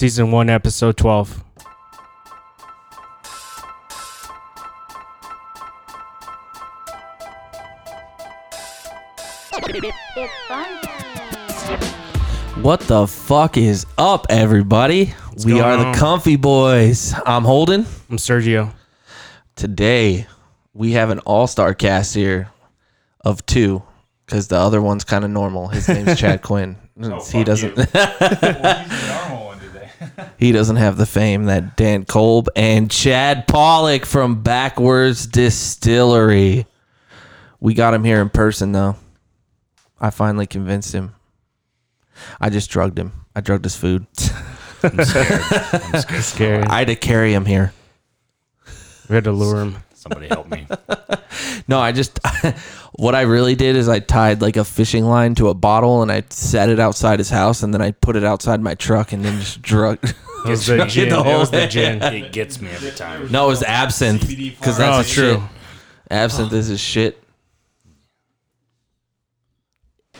Season 1, Episode 12. What the fuck is up, everybody? What's going on? The Comfy Boys. I'm Holden. I'm Sergio. Today, we have an all-star cast here of two, because the other one's kind of normal. His name's Chad Quinn. He doesn't have the fame that Dan Kolb and Chad Pollock from Backwards Distillery. We got him here in person, though. I finally convinced him. I just drugged him. I drugged his food. I'm scared. I had to carry him here. We had to lure him. Somebody help me. No, what I really did is I tied like a fishing line to a bottle and I set it outside his house and then I put it outside my truck and then just drugged. It was the gin. It gets me every time. No, it was absinthe. Because that's true. Shit. Absinthe is his shit.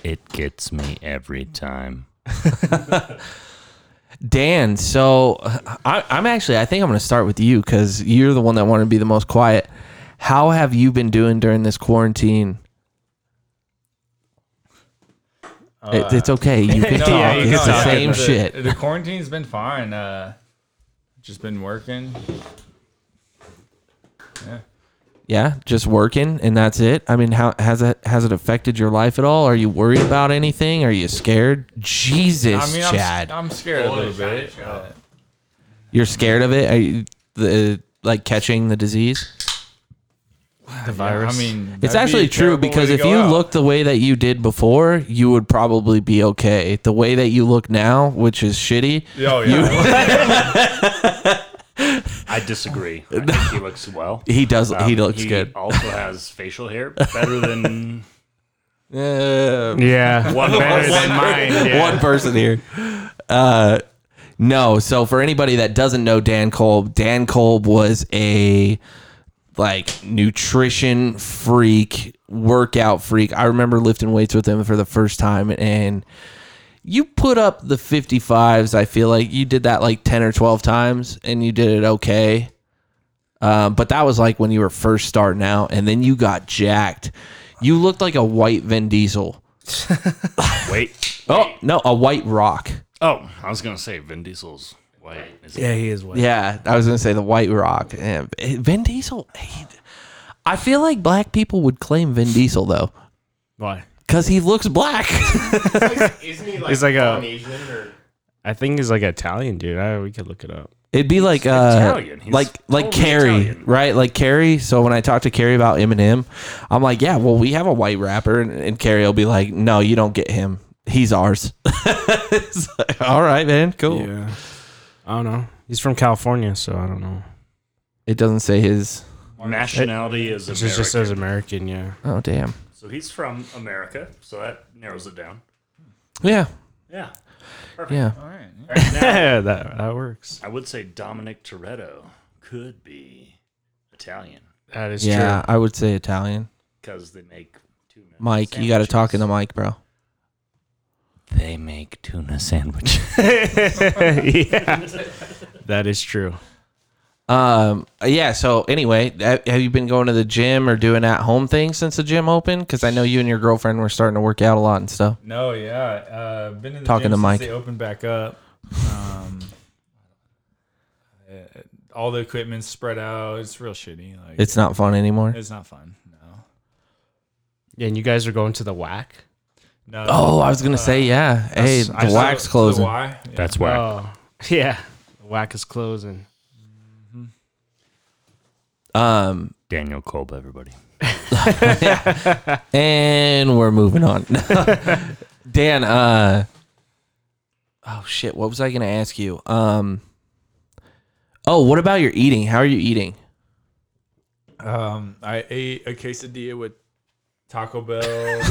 It gets me every time. Dan, so I think I'm going to start with you because you're the one that wanted to be the most quiet. How have you been doing during this quarantine? It's okay. You can talk. Yeah, it's the same shit. The quarantine's been fine. Just been working. Yeah, just working, and that's it. I mean, how has it affected your life at all? Are you worried about anything? Are you scared? Jesus, I mean, Chad. I'm scared a little bit. You're scared of it? Are you, catching the disease? The virus. Yeah, I mean, it's actually true because if you look the way that you did before, you would probably be okay. The way that you look now, which is shitty. Oh, yeah. I disagree. I think he looks well. He does. He looks good. He also has facial hair better than. Better than mine. Yeah. One person here. No. So for anybody that doesn't know Dan Kolb was a. Nutrition freak, workout freak. I remember lifting weights with him for the first time, and you put up the 55s. I feel like you did that 10 or 12 times, and you did it okay. But that was when you were first starting out, and then you got jacked. You looked like a white Vin Diesel. Wait. Oh, no, a white rock. Oh, I was going to say Vin Diesel's. White, yeah, he is white. Yeah, I was gonna say the White Rock. Yeah. Vin Diesel. I feel like black people would claim Vin Diesel though. Why? Because he looks black. Isn't he Asian or? I think he's Italian, dude. We could look it up. It'd be Italian. He's like Carrie, Italian. Right? Like Carrie. So when I talk to Carrie about Eminem, I'm like, yeah, well, we have a white rapper, and Carrie will be like, no, you don't get him. He's ours. All right, man. Cool. Yeah. I don't know. He's from California, so I don't know. It doesn't say his nationality is American. It just says American, yeah. Oh, damn. So he's from America, so that narrows it down. Yeah. Yeah. Perfect. Yeah. All right. Now, that works. I would say Dominic Toretto could be Italian. That is true. Yeah, I would say Italian. Because they make tuna sandwiches. Mike, you got to talk in the mic, bro. They make tuna sandwiches. Yeah, that is true. Yeah. So anyway, have you been going to the gym or doing at-home things since the gym opened? Because I know you and your girlfriend were starting to work out a lot and stuff. No, yeah, been in the talking gym to since Mike. They opened back up. All the equipment's spread out. It's real shitty. It's not fun anymore. It's not fun. No. Yeah, and you guys are going to the whack. No, I was going to say, yeah. Hey, the WAC's closing. Yeah. That's WAC. Oh, yeah. The WAC is closing. Mm-hmm. Daniel Kolb, everybody. And we're moving on. Dan, oh, shit. What was I going to ask you? What about your eating? How are you eating? I ate a quesadilla with Taco Bell.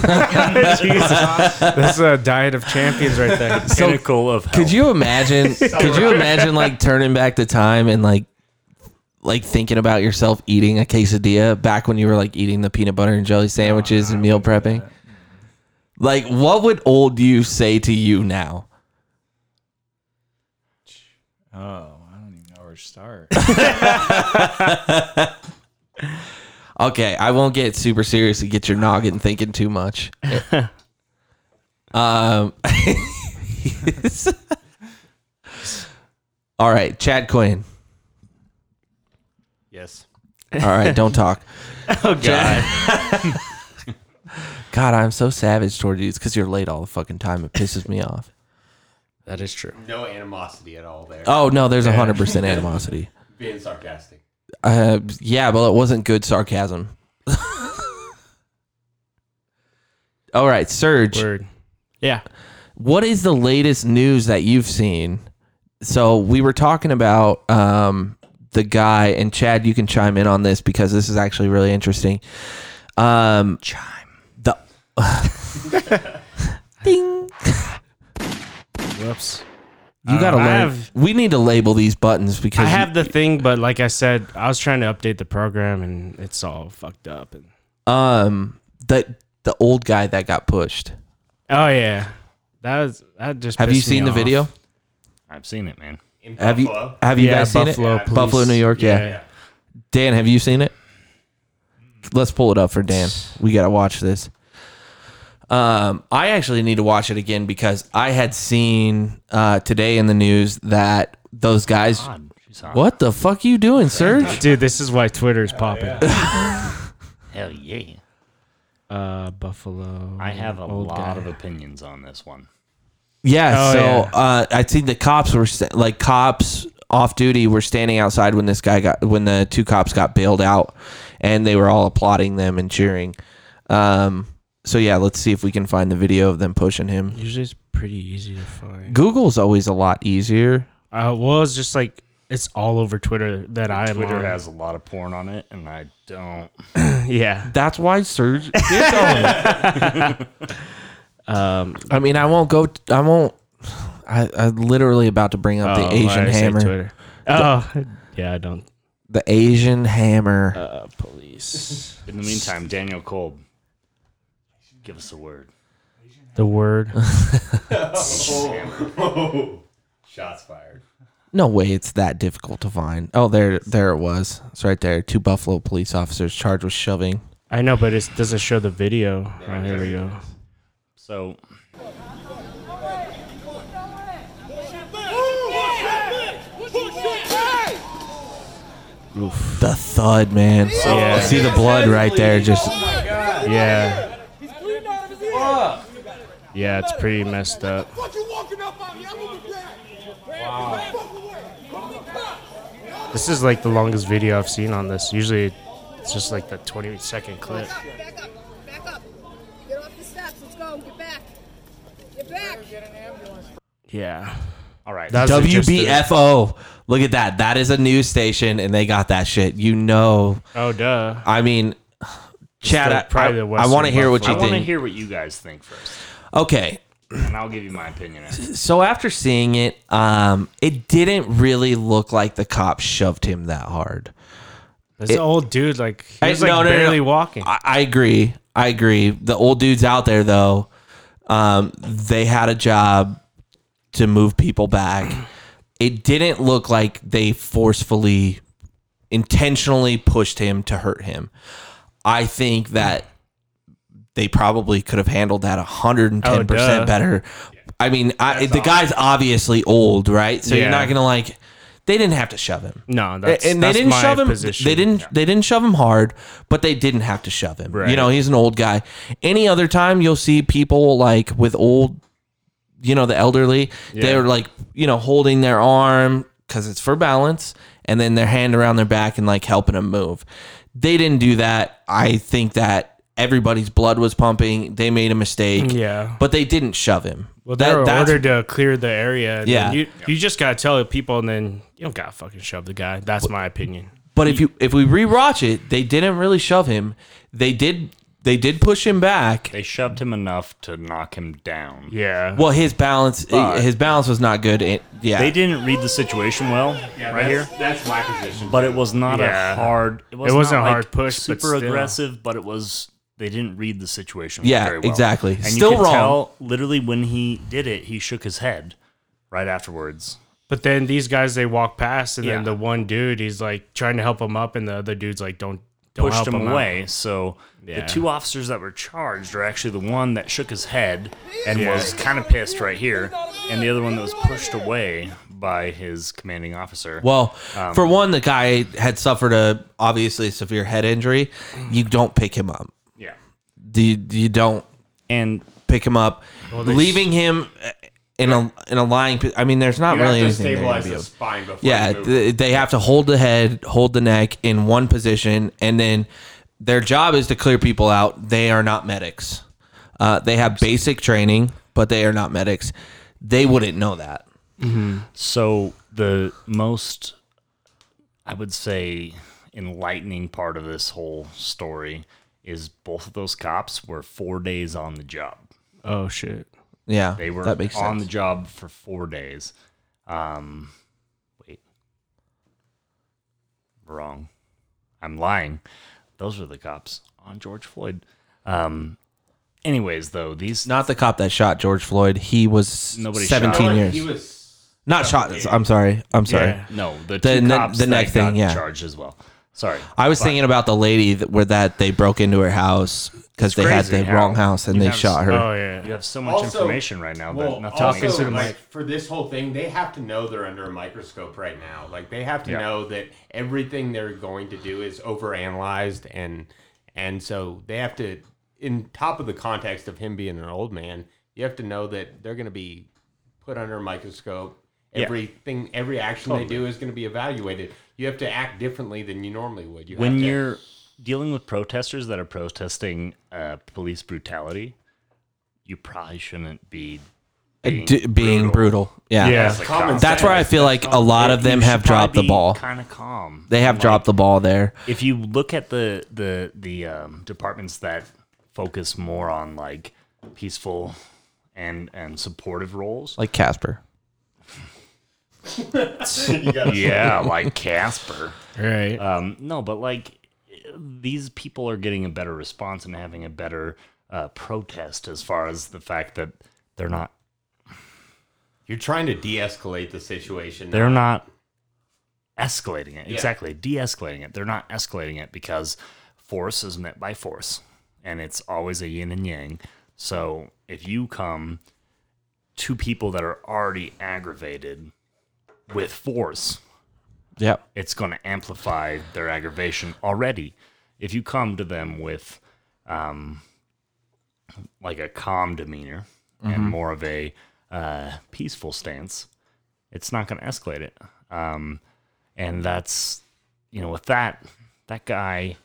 That's a diet of champions right there. Pinnacle of health. Could you imagine turning back the time and like thinking about yourself eating a quesadilla back when you were eating the peanut butter and jelly sandwiches and meal prepping? What would old you say to you now? Oh, I don't even know where to start. Okay, I won't get super serious and get your noggin thinking too much. All right, Chad Quinn. Yes. All right, don't talk. Oh, God. God, I'm so savage toward you. It's because you're late all the fucking time. It pisses me off. That is true. No animosity at all there. Oh, no, there's 100% animosity. Being sarcastic. Yeah, well, it wasn't good sarcasm. All right, Serge. Word. Yeah. What is the latest news that you've seen? So we were talking about the guy, and Chad, you can chime in on this because this is actually really interesting. Ding. Whoops. You gotta we need to label these buttons because I have the thing, but like I said, I was trying to update the program and it's all fucked up. And the old guy that got pushed. Oh yeah, that just. Have you seen the video? I've seen it, man. In Buffalo. Have you guys seen Buffalo, it? Yeah. Buffalo, New York. Yeah. Dan, have you seen it? Let's pull it up for Dan. We gotta watch this. I actually need to watch it again because I had seen today in the news that those guys. What the fuck are you doing, Serge? Dude, this is why Twitter's popping. Yeah. Hell yeah. Buffalo. I have a lot of opinions on this one. Yeah. I think the cops were cops off duty were standing outside when this guy when the two cops got bailed out, and they were all applauding them and cheering. So yeah, let's see if we can find the video of them pushing him. Usually it's pretty easy to find. Google's always a lot easier. It's just like it's all over Twitter that I am. Twitter has a lot of porn on it, and I don't. Yeah, that's why Serge did it. I mean, I'm literally about to bring up the Asian hammer. I don't. The Asian hammer. Police. In the meantime, Daniel Kolb. Give us a word. The word. Shots fired. No way it's that difficult to find. Oh, there it was. It's right there. Two Buffalo police officers charged with shoving. I know, but it doesn't show the video. Yeah, here we go. So. Oof. The thud, man. So, yeah. I see the blood right there. Just. Oh my God. Yeah. Yeah, it's pretty messed up. Wow. This is like the longest video I've seen on this. Usually it's just like the 20-second clip. Back up. Get off the steps. Let's go. Get back. Yeah. All right. WBFO. Look at that. That is a news station, and they got that shit. You know. Oh, duh. I mean, Chad, I want to hear what you think. I want to hear what you guys think first. Okay. And I'll give you my opinion. So after seeing it, it didn't really look like the cop shoved him that hard. This old dude, barely walking. I agree. The old dudes out there, though, they had a job to move people back. It didn't look like they forcefully, intentionally pushed him to hurt him. I think that they probably could have handled that 110% better. Yeah. I mean, the guy's obviously old, right? So you're not gonna They didn't have to shove him. No, that's my position. They didn't shove him hard, but they didn't have to shove him. Right. You know, he's an old guy. Any other time, you'll see people like with old, you know, the elderly. Yeah. They're like, you know, holding their arm because it's for balance, and then their hand around their back and like helping them move. They didn't do that. I think that everybody's blood was pumping. They made a mistake. Yeah. But they didn't shove him. Well, they were ordered to clear the area. Yeah. You just got to tell people, and then you don't got to fucking shove the guy. That's my opinion. But if we rewatch it, they didn't really shove him. They did push him back. They shoved him enough to knock him down. Yeah. Well, his balance was not good. They didn't read the situation well. Yeah, that's my position. But it was not a hard. It wasn't a hard push. Super aggressive, but it was. They didn't read the situation very well. Yeah, exactly. And still you could wrong. Tell, literally, when he did it, he shook his head right afterwards. But then these guys, they walk past, and then the one dude, he's like trying to help him up, and the other dude's like, don't pushed him away. Out. So the two officers that were charged are actually the one that shook his head and was kind of pissed right here, and the other one that was pushed away by his commanding officer. Well, for one, the guy had suffered obviously severe head injury. You don't pick him up. Yeah. You don't pick him up. Well, leaving him in a lying... I mean, there's not really anything... You have to stabilize the spine before you move. They have to hold the head, hold the neck in one position, and then their job is to clear people out. They are not medics. They have basic training, but they are not medics. They wouldn't know that. Mm-hmm. So the most, I would say, enlightening part of this whole story is both of those cops were 4 days on the job. Oh, shit. Yeah, they were on the job for 4 days. Wrong. I'm lying. Those were the cops on George Floyd. Anyways, though, these... Not the cop that shot George Floyd. He was 17 years. He was... Not shot. I'm sorry. Yeah, no, the two cops that got charged as well. Sorry. I was thinking about the lady that they broke into her house because they had the wrong house and they shot her. Oh, yeah. You have so much information right now. For this whole thing, they have to know they're under a microscope right now. Like, they have to know that everything they're going to do is overanalyzed. And so they have to, in top of the context of him being an old man, you have to know that they're going to be put under a microscope. Everything, every action they do is going to be evaluated. You have to act differently than you normally would. You're dealing with protesters that are protesting police brutality, you probably shouldn't be being brutal. Yeah. That's where I feel like a lot of them have dropped the ball. Kind of calm. They have dropped the ball there. If you look at the departments that focus more on like peaceful and supportive roles, like Casper. Like Casper. Right. No, but like these people are getting a better response and having a better protest as far as the fact that they're not... You're trying to de-escalate the situation. They're not escalating it. Yeah. Exactly. De-escalating it. They're not escalating it because force is met by force. And it's always a yin and yang. So if you come... two people that are already aggravated with force, it's going to amplify their aggravation already. If you come to them with like a calm demeanor and more of a peaceful stance, it's not going to escalate it. And that's, with that guy,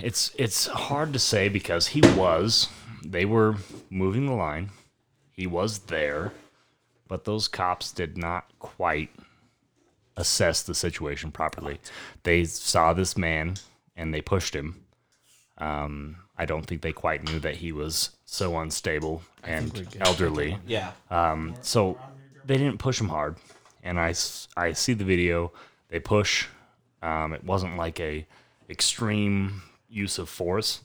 it's hard to say because they were moving the line. He was there, but those cops did not quite assess the situation properly. They saw this man, and they pushed him. I don't think they quite knew that he was so unstable and elderly. Yeah. So they didn't push him hard, and I see the video. They push. It wasn't like a extreme use of force.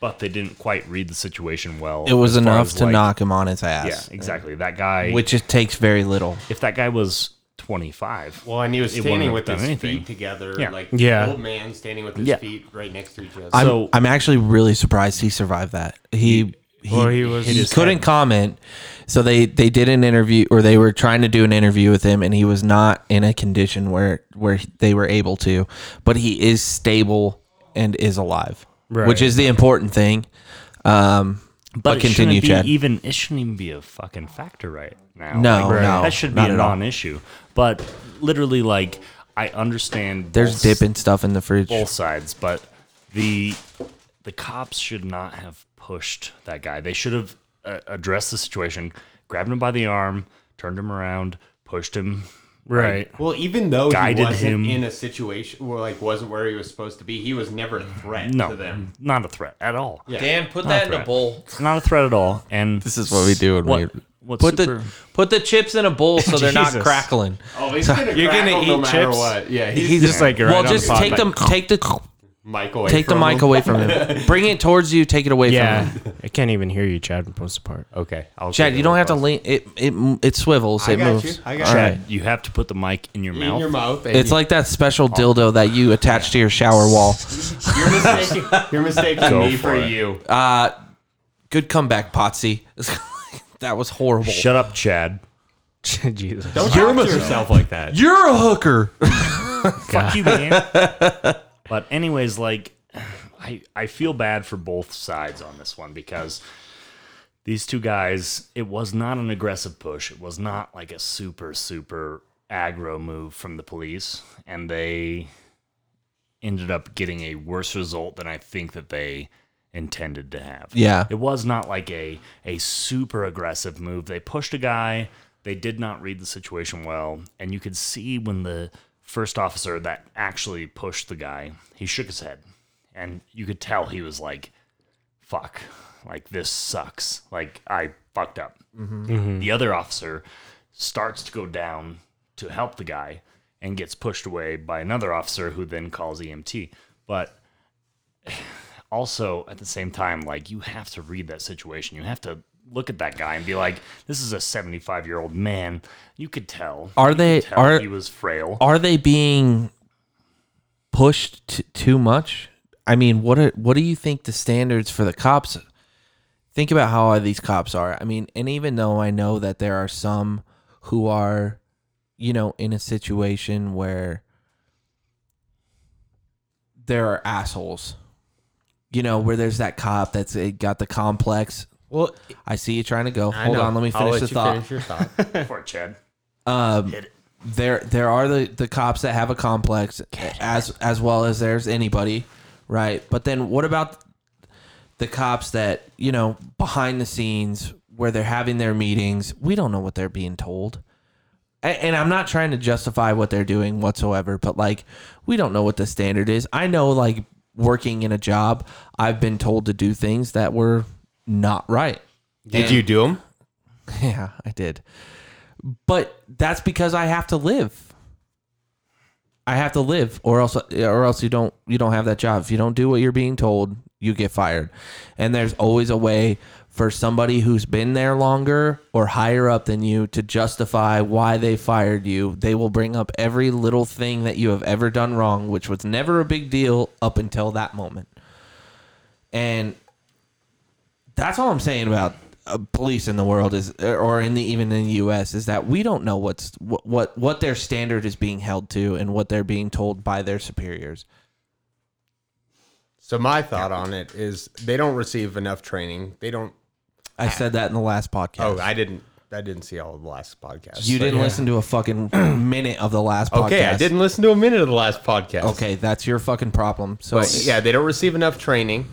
But they didn't quite read the situation well. It was enough to knock him on his ass. Yeah, exactly. That guy... Which it takes very little. If that guy was 25... Well, and he was standing with his feet together. Yeah. Like an old man standing with his feet right next to each other. I'm actually really surprised he survived that. He couldn't comment. So they did an interview, or they were trying to do an interview with him, and he was not in a condition where they were able to. But he is stable and is alive. Right. Which is the important thing. But continue, Chad. It shouldn't even be a fucking factor right now. No. That should be a non-issue. But literally, I understand... There's dip and stuff in the fridge. Both sides, but the cops should not have pushed that guy. They should have addressed the situation, grabbed him by the arm, turned him around, pushed him... Right. Well, even though he wasn't in a situation where wasn't where he was supposed to be, he was never a threat to them. Not a threat at all. Yeah. Dan, put that in a bowl. Not a threat at all. And this is what we do when we put the chips in a bowl so they're not crackling. Oh, he's gonna crackle no matter what. Yeah, he's just like right on the pot. Take the mic away take from him. Take the mic away from him. Bring it towards you. Take it away from him. I can't even hear you, Chad. I'm supposed to part. Okay. Chad, you don't have to lean. It swivels. It moves. I got you. You have to put the mic in your mouth. In your mouth. It's like that special dildo that you attach to your shower wall. You're mistaking me for you. Good comeback, Potsy. That was horrible. Shut up, Chad. Jesus. Don't talk to yourself like that. You're a hooker. Fuck you, man. But anyways, like, I feel bad for both sides on this one because these two guys, it was not an aggressive push. It was not like a super, super aggro move from the police. And they ended up getting a worse result than I think that they intended to have. Yeah. It was not like a super aggressive move. They pushed a guy. They did not read the situation well. And you could see when the first officer that actually pushed the guy, he shook his head. And you could tell he was like, fuck, like this sucks. Like I fucked up. Mm-hmm. Mm-hmm. The other officer starts to go down to help the guy and gets pushed away by another officer who then calls EMT. But also at the same time, like you have to read that situation. You have to look at that guy and be like, this is a 75-year-old man. You could tell. He was frail. Are they being pushed too much? I mean, what do you think the standards for the cops? Think about how hard these cops are. I mean, and even though I know that there are some who are, you know, in a situation where there are assholes, you know, where there's that cop that's got the complex. Well, I see you trying to go. Hold on, let me finish the thought. Finish your thought. Before Chad. Hit it. There are the cops that have a complex as well as there's anybody, right? But then what about the cops that, you know, behind the scenes where they're having their meetings? We don't know what they're being told. And I'm not trying to justify what they're doing whatsoever, but like we don't know what the standard is. I know like working in a job, I've been told to do things that were not right. Did you do them? Yeah, I did. But that's because I have to live. or else you don't have that job. If you don't do what you're being told, you get fired. And there's always a way for somebody who's been there longer or higher up than you to justify why they fired you. They will bring up every little thing that you have ever done wrong, which was never a big deal up until that moment. And that's all I'm saying about police in the world is, or even in the U.S., is that we don't know what their standard is being held to and what they're being told by their superiors. So my thought on it is they don't receive enough training. They don't. I said that in the last podcast. Oh, I didn't. I didn't see all of the last podcast. You didn't listen to a fucking minute of the last podcast. Okay, I didn't listen to a minute of the last podcast. Okay, that's your fucking problem. So yeah, they don't receive enough training.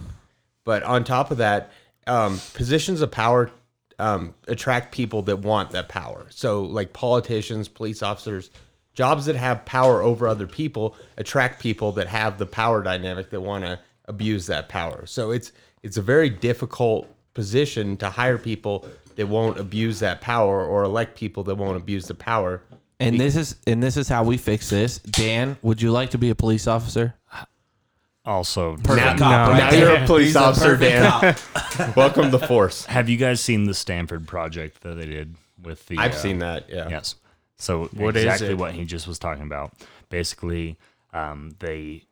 But on top of that, positions of power attract people that want that power. So like politicians, police officers, jobs that have power over other people attract people that have the power dynamic that want to abuse that power. So it's a very difficult position to hire people that won't abuse that power or elect people that won't abuse the power. And this is how we fix this. Dan, would you like to be a police officer? Also, perfect cop, right? Now you're a police officer, Dan. Welcome to the force. Have you guys seen the Stanford project that they did with the... I've seen that, yeah. Yes. So exactly what he just was talking about. Basically, they...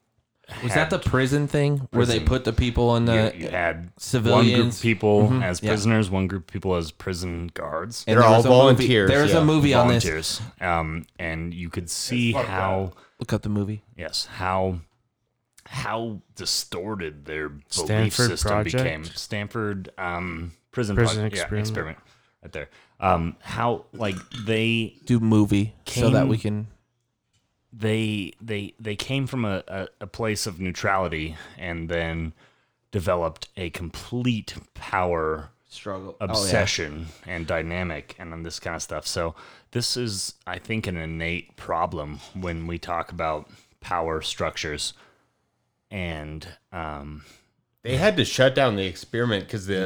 Was that the prison thing where they put the people in the... You had civilians. One group of people as prisoners, one group of people as prison guards. And they're all volunteers. There was a movie on this. And you could see how... Look up the movie. Yes, how distorted their belief system became. Stanford prison experiment right there. How like they do movie came, so that we can. They came from a place of neutrality and then developed a complete power struggle, obsession, and dynamic, and then this kind of stuff. So this is, I think, an innate problem when we talk about power structures. And They had to shut down the experiment because the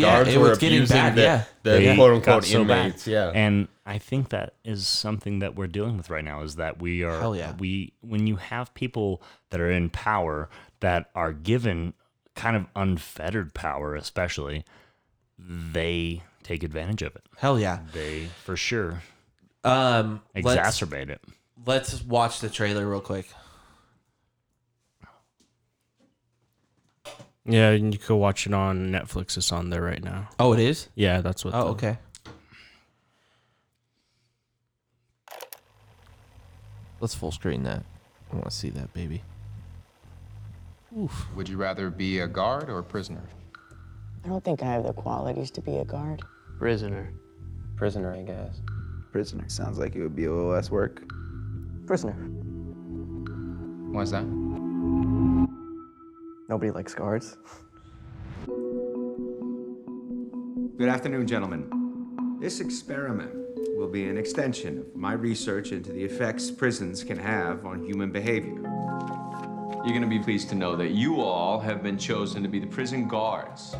guards were abusing the quote-unquote inmates. Yeah. And I think that is something that we're dealing with right now, is that we are... Hell yeah. When you have people that are in power that are given kind of unfettered power, especially, they take advantage of it. Hell yeah. They, for sure, exacerbate it. Let's watch the trailer real quick. Yeah, and you could watch it on Netflix. It's on there right now. Oh, it is? Yeah, that's what... Oh, okay. Let's full screen that. I want to see that, baby. Oof. Would you rather be a guard or a prisoner? I don't think I have the qualities to be a guard. Prisoner. Prisoner, I guess. Prisoner. Sounds like it would be a little less work. Prisoner. Why's that? Nobody likes guards. Good afternoon, gentlemen. This experiment will be an extension of my research into the effects prisons can have on human behavior. You're gonna be pleased to know that you all have been chosen to be the prison guards.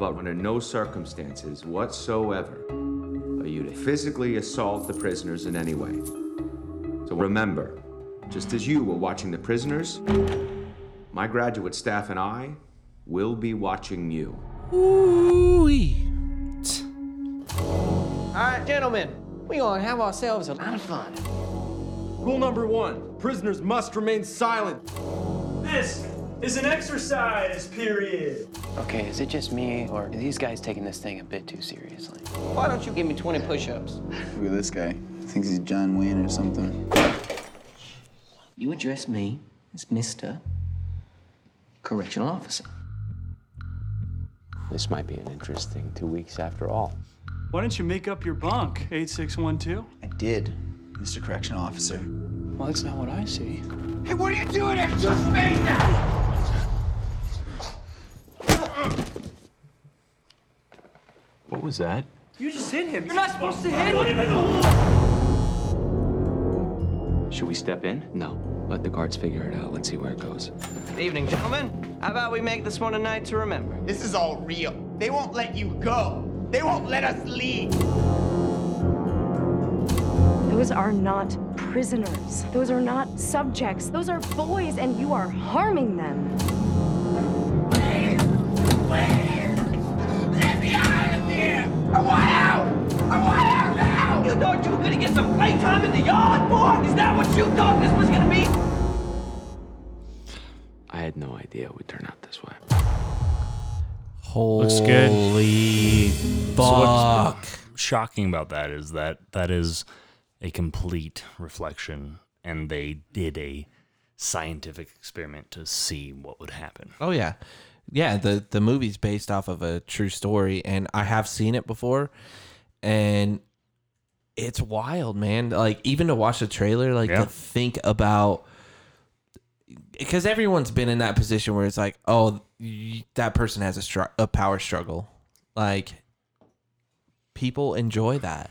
But under no circumstances whatsoever are you to physically assault the prisoners in any way. So remember, just as you were watching the prisoners, my graduate staff and I will be watching you. Ooh-wee. All right, gentlemen, we gonna have ourselves a lot of fun. Rule number 1, prisoners must remain silent. This is an exercise period. Okay, is it just me, or are these guys taking this thing a bit too seriously? Why don't you give me 20 push-ups? Look at this guy. Thinks he's John Wayne or something. You address me as Mr. Correctional Officer. This might be an interesting 2 weeks after all. Why didn't you make up your bunk, 8612? I did, Mr. Correctional Officer. Well, that's not what I see. Hey, what are you doing? I just made that! What was that? You just hit him. You're not supposed to hit him. Should we step in? No. Let the guards figure it out. Let's see where it goes. Good evening, gentlemen. How about we make this one a night to remember? This is all real. They won't let you go. They won't let us leave. Those are not prisoners. Those are not subjects. Those are boys, and you are harming them. Please, let me out of here. I want out. I want out now. You thought you were going to get some playtime in the yard, boy? Is that what you thought this was going to be? I had no idea it would turn out this way. Holy... Looks good. Fuck. So what's shocking about that is that is a complete reflection, and they did a scientific experiment to see what would happen. Oh, yeah. Yeah, the movie's based off of a true story, and I have seen it before, and it's wild, man. Like, even to watch the trailer, like, to think about... Because everyone's been in that position where it's like, oh... that person has a power struggle. Like, people enjoy that.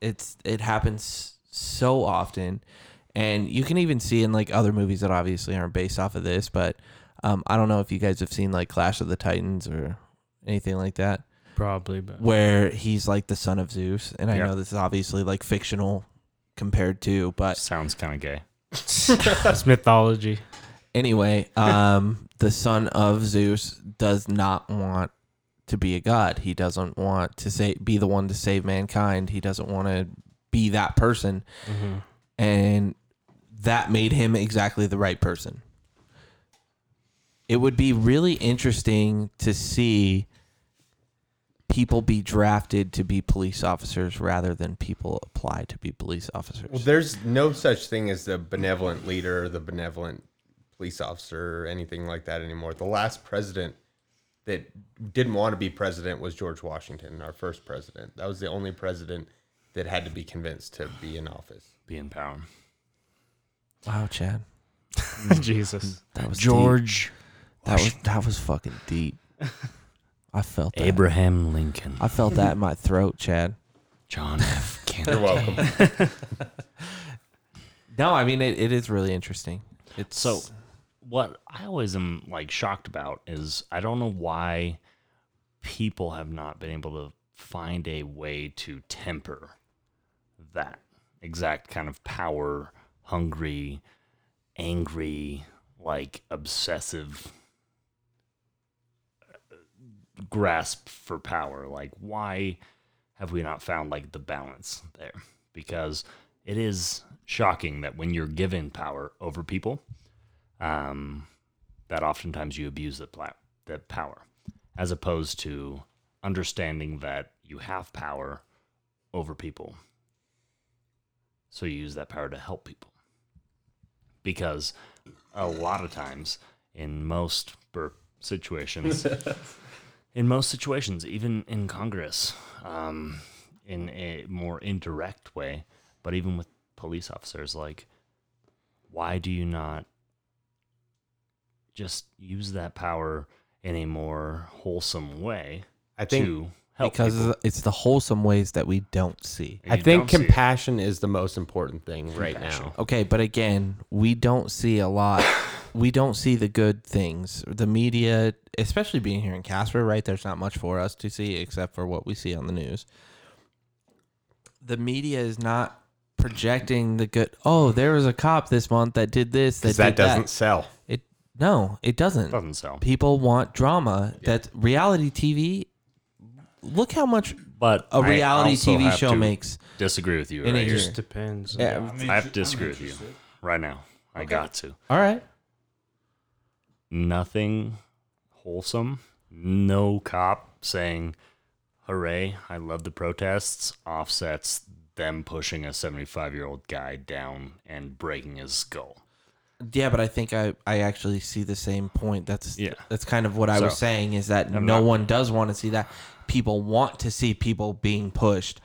It happens so often, and you can even see in like other movies that obviously aren't based off of this. But I don't know if you guys have seen like Clash of the Titans or anything like that. Probably, but where he's like the son of Zeus, and I know this is obviously like fictional compared to, but sounds kind of gay. It's mythology. Anyway, the son of Zeus does not want to be a god. He doesn't want to be the one to save mankind. He doesn't want to be that person. Mm-hmm. And that made him exactly the right person. It would be really interesting to see people be drafted to be police officers rather than people apply to be police officers. Well, there's no such thing as the benevolent leader or the benevolent police officer or anything like that anymore. The last president that didn't want to be president was George Washington, our first president. That was the only president that had to be convinced to be in office, be in power. Wow, Chad. Jesus, that was George. Deep. That was fucking deep. I felt that. Abraham Lincoln. I felt that in my throat, Chad. John F. Kennedy. You're welcome. No, I mean it is really interesting. It's so. what I always am like shocked about is I don't know why people have not been able to find a way to temper that exact kind of power, hungry, angry, like obsessive grasp for power. Like, why have we not found like the balance there? Because it is shocking that when you're given power over people, that oftentimes you abuse the power, as opposed to understanding that you have power over people. So you use that power to help people. Because a lot of times, in most situations, even in Congress, in a more indirect way, but even with police officers, like, why do you not just use that power in a more wholesome way? I think to help because people. It's the wholesome ways that we don't see. I think compassion is the most important thing right now. Okay, but again, we don't see a lot. We don't see the good things. The media, especially being here in Casper, right? There's not much for us to see except for what we see on the news. The media is not projecting the good. Oh, there was a cop this month that did this. That doesn't sell. No, it doesn't. It doesn't sell. People want drama. Yeah. That's reality TV. Look how much a reality TV show makes. Disagree with you. Right? It just depends. Yeah, I have to disagree with you right now. I got to. All right. Nothing wholesome. No cop saying, hooray, I love the protests, offsets them pushing a 75-year-old guy down and breaking his skull. Yeah, but I think I actually see the same point. That's kind of what I was saying, is that no one does want to see that. People want to see people being pushed.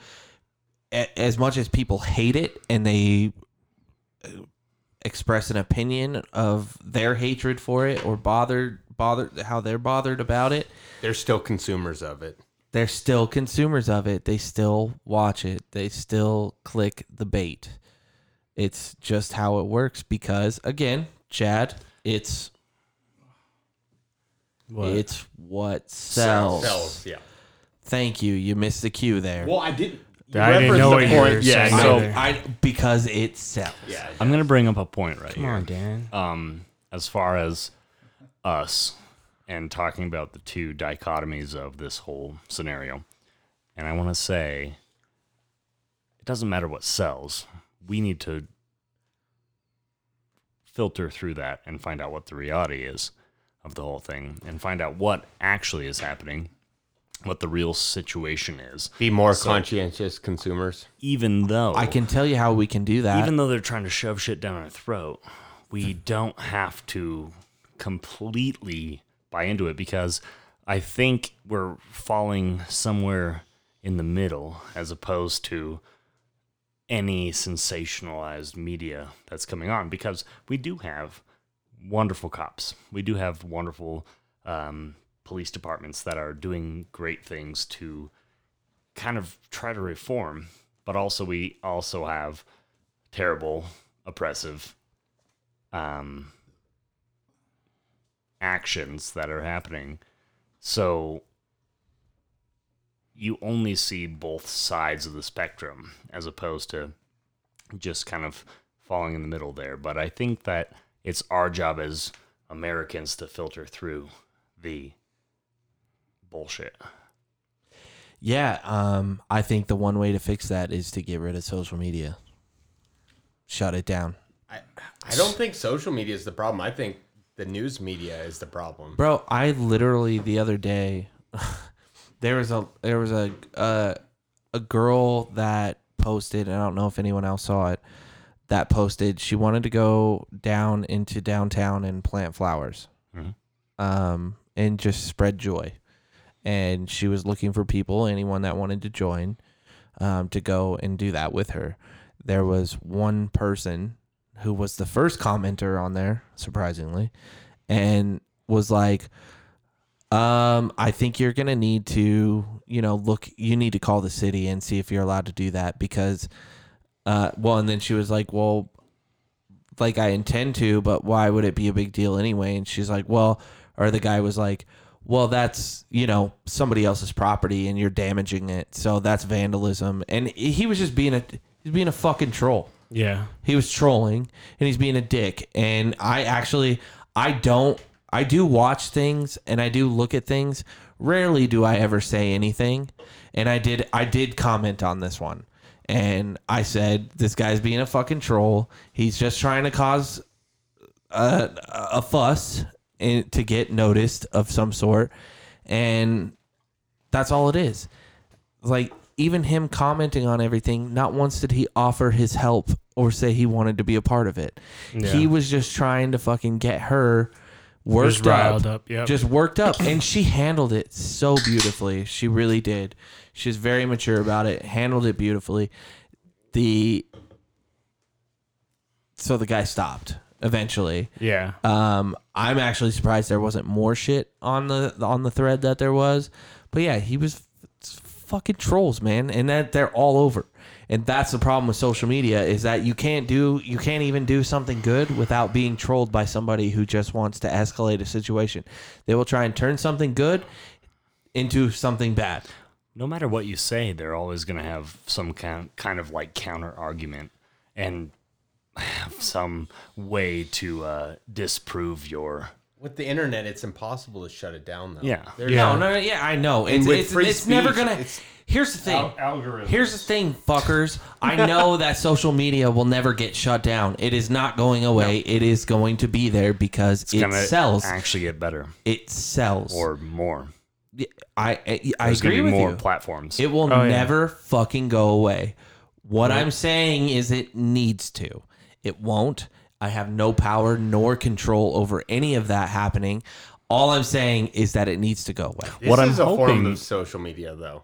As much as people hate it and they express an opinion of their hatred for it or how they're bothered about it, they're still consumers of it. They still watch it. They still click the bait. It's just how it works because, again, Chad, it's what sells. Sells, yeah. Thank you. You missed the cue there. Well, I didn't. I didn't know what you were saying. Because it sells. Yeah, I'm going to bring up a point right here. Come on, Dan. As far as us and talking about the two dichotomies of this whole scenario, and I want to say it doesn't matter what sells. We need to filter through that and find out what the reality is of the whole thing and find out what actually is happening, what the real situation is. Be more conscientious consumers. Even though... I can tell you how we can do that. Even though they're trying to shove shit down our throat, we don't have to completely buy into it because I think we're falling somewhere in the middle as opposed to any sensationalized media that's coming on, because we do have wonderful cops. We do have wonderful police departments that are doing great things to kind of try to reform, but also we also have terrible, oppressive actions that are happening. So you only see both sides of the spectrum as opposed to just kind of falling in the middle there. But I think that it's our job as Americans to filter through the bullshit. Yeah, I think the one way to fix that is to get rid of social media. Shut it down. I don't think social media is the problem. I think the news media is the problem. Bro, I literally the other day... There was a girl that posted, and I don't know if anyone else saw it, that posted she wanted to go down into downtown and plant flowers, and just spread joy. And she was looking for people, anyone that wanted to join, to go and do that with her. There was one person who was the first commenter on there, surprisingly, and was like, I think you're going to need to, you need to call the city and see if you're allowed to do that because, and then she was like, well, like I intend to, but why would it be a big deal anyway? And she's like, well, or the guy was like, well, that's, you know, somebody else's property and you're damaging it. So that's vandalism. And he was just being he's being a fucking troll. Yeah. He was trolling and he's being a dick. And I do watch things and I do look at things. Rarely do I ever say anything. And I did comment on this one. And I said, this guy's being a fucking troll. He's just trying to cause a fuss and to get noticed of some sort. And that's all it is. Like, even him commenting on everything, not once did he offer his help or say he wanted to be a part of it. Yeah. He was just trying to fucking get her worked up. Yep. Just worked up. And she handled it so beautifully. She really did. She's very mature about it. Handled it beautifully. So the guy stopped eventually. Yeah. I'm actually surprised there wasn't more shit on the thread that there was. But yeah, he was fucking trolls, man, and that they're all over. And that's the problem with social media is that you can't even do something good without being trolled by somebody who just wants to escalate a situation. They will try and turn something good into something bad. No matter what you say, they're always going to have some kind of like counter argument and have some way to disprove your. With the internet, it's impossible to shut it down, though. Yeah. I know. It's never going to. Here's the thing. Algorithms. Here's the thing, fuckers. I know that social media will never get shut down. It is not going away. No. It is going to be there because it sells. Actually, get better. It sells or more. I agree with more you. Platforms. It will never fucking go away. What I'm saying is it needs to. It won't. I have no power nor control over any of that happening. All I'm saying is that it needs to go away. This is a form of social media, though.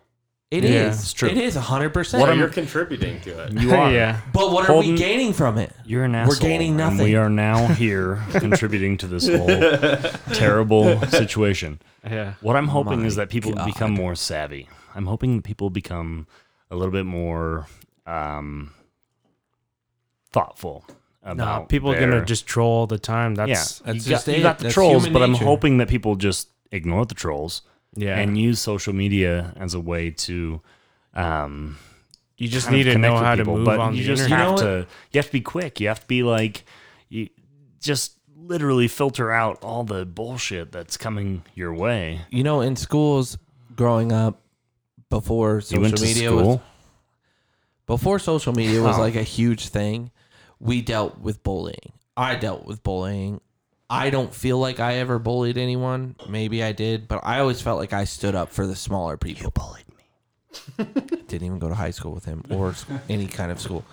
It is. It's true. It is 100%. You're contributing to it. You are. Yeah. But what are we gaining from it? You're an asshole. We're gaining nothing. And we are now here contributing to this whole terrible situation. Yeah. What I'm hoping is that people become more savvy. I'm hoping people become a little bit more thoughtful. No, people are gonna just troll all the time. That's just it. You got the trolls, but I'm hoping that people just ignore the trolls. Yeah. And use social media as a way to. You just need to know how to move on. You just have to. You have to be quick. You have to be like, you just literally filter out all the bullshit that's coming your way. You know, in schools growing up, before social media was. Before social media was like a huge thing. We dealt with bullying. I dealt with bullying. I don't feel like I ever bullied anyone. Maybe I did, but I always felt like I stood up for the smaller people. You bullied me. I didn't even go to high school with him or any kind of school.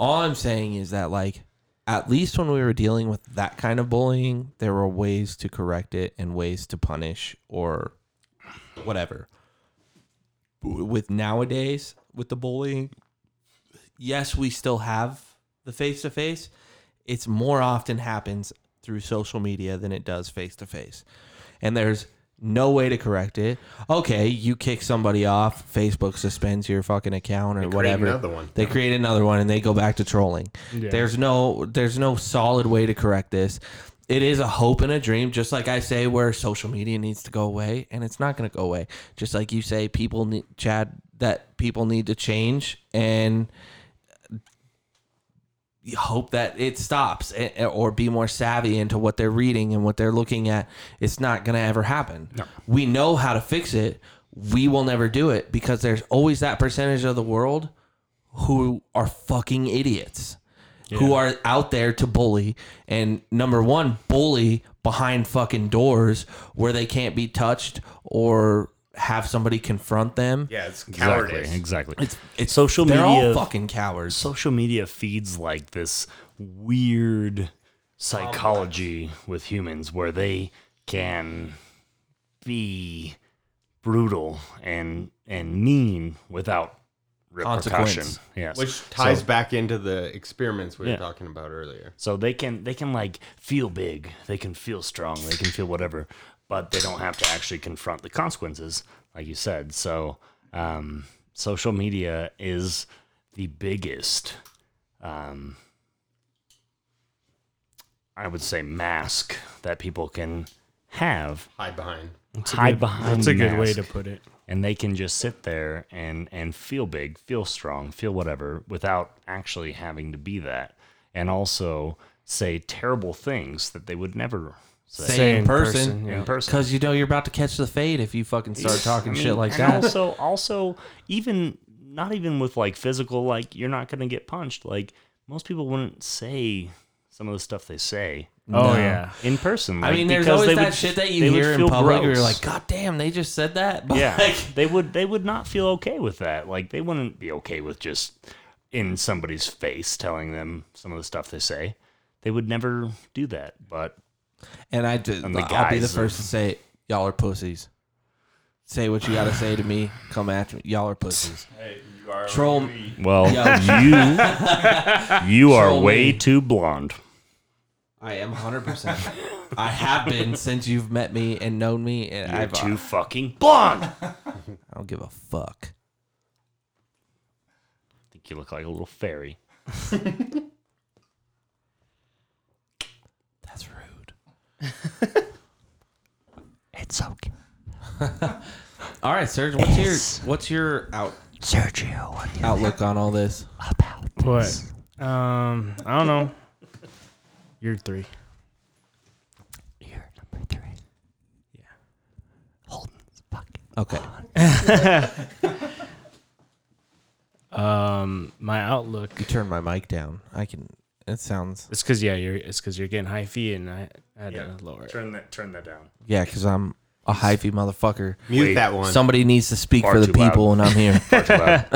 All I'm saying is that, like, at least when we were dealing with that kind of bullying, there were ways to correct it and ways to punish or whatever. With nowadays, with the bullying, yes, we still have the face-to-face, it's more often happens through social media than it does face-to-face. And there's no way to correct it. Okay, you kick somebody off, Facebook suspends your fucking account or whatever. They create another one and they go back to trolling. Yeah. There's no solid way to correct this. It is a hope and a dream, just like I say, where social media needs to go away, and it's not going to go away. Just like you say, people need to change and hope that it stops or be more savvy into what they're reading and what they're looking at. It's not going to ever happen. No. We know how to fix it. We will never do it because there's always that percentage of the world who are fucking idiots, who are out there to bully. And number one, bully behind fucking doors where they can't be touched or have somebody confront them. Yeah, it's cowardice. Exactly. It's social media. They're all fucking cowards. Social media feeds like this weird psychology with humans where they can be brutal and mean without repercussion. Yes. Which ties back into the experiments we were talking about earlier. So they can like feel big, they can feel strong, they can feel whatever. But they don't have to actually confront the consequences, like you said. So social media is the biggest I would say, mask that people can have. Hide behind. That's a good way to put it. And they can just sit there and feel big, feel strong, feel whatever, without actually having to be that. And also say terrible things that they would never say. In person. Because you know you're about to catch the fade if you fucking start talking shit like that. Also, even not even with like physical, like you're not going to get punched. Like most people wouldn't say some of the stuff they say. Oh, yeah. In person. Like, I mean, there's always that shit that you hear in public where you're like, God damn, they just said that? But yeah. Like, they would not feel okay with that. Like, they wouldn't be okay with just in somebody's face telling them some of the stuff they say. They would never do that. But I'll be the first to say it. Y'all are pussies. Say what you got to say to me. Come at me. Y'all are pussies. Hey, you are. Troll me. Well, you are way too blonde. I am 100%. I have been since you've met me and known me. And You're too fucking blonde. I don't give a fuck. I think you look like a little fairy. That's rude. It's okay. All right, Serge. What's your outlook on all this? About this? What? I don't know. Year three. Year number three. Yeah. Holden's fucking. Okay. My outlook. You turned my mic down. It sounds. It's because you're getting high fee and I had to lower it. Turn that down. Yeah, because I'm a high fee motherfucker. Mute that one. Somebody needs to speak for the people, and I'm here. Far too loud.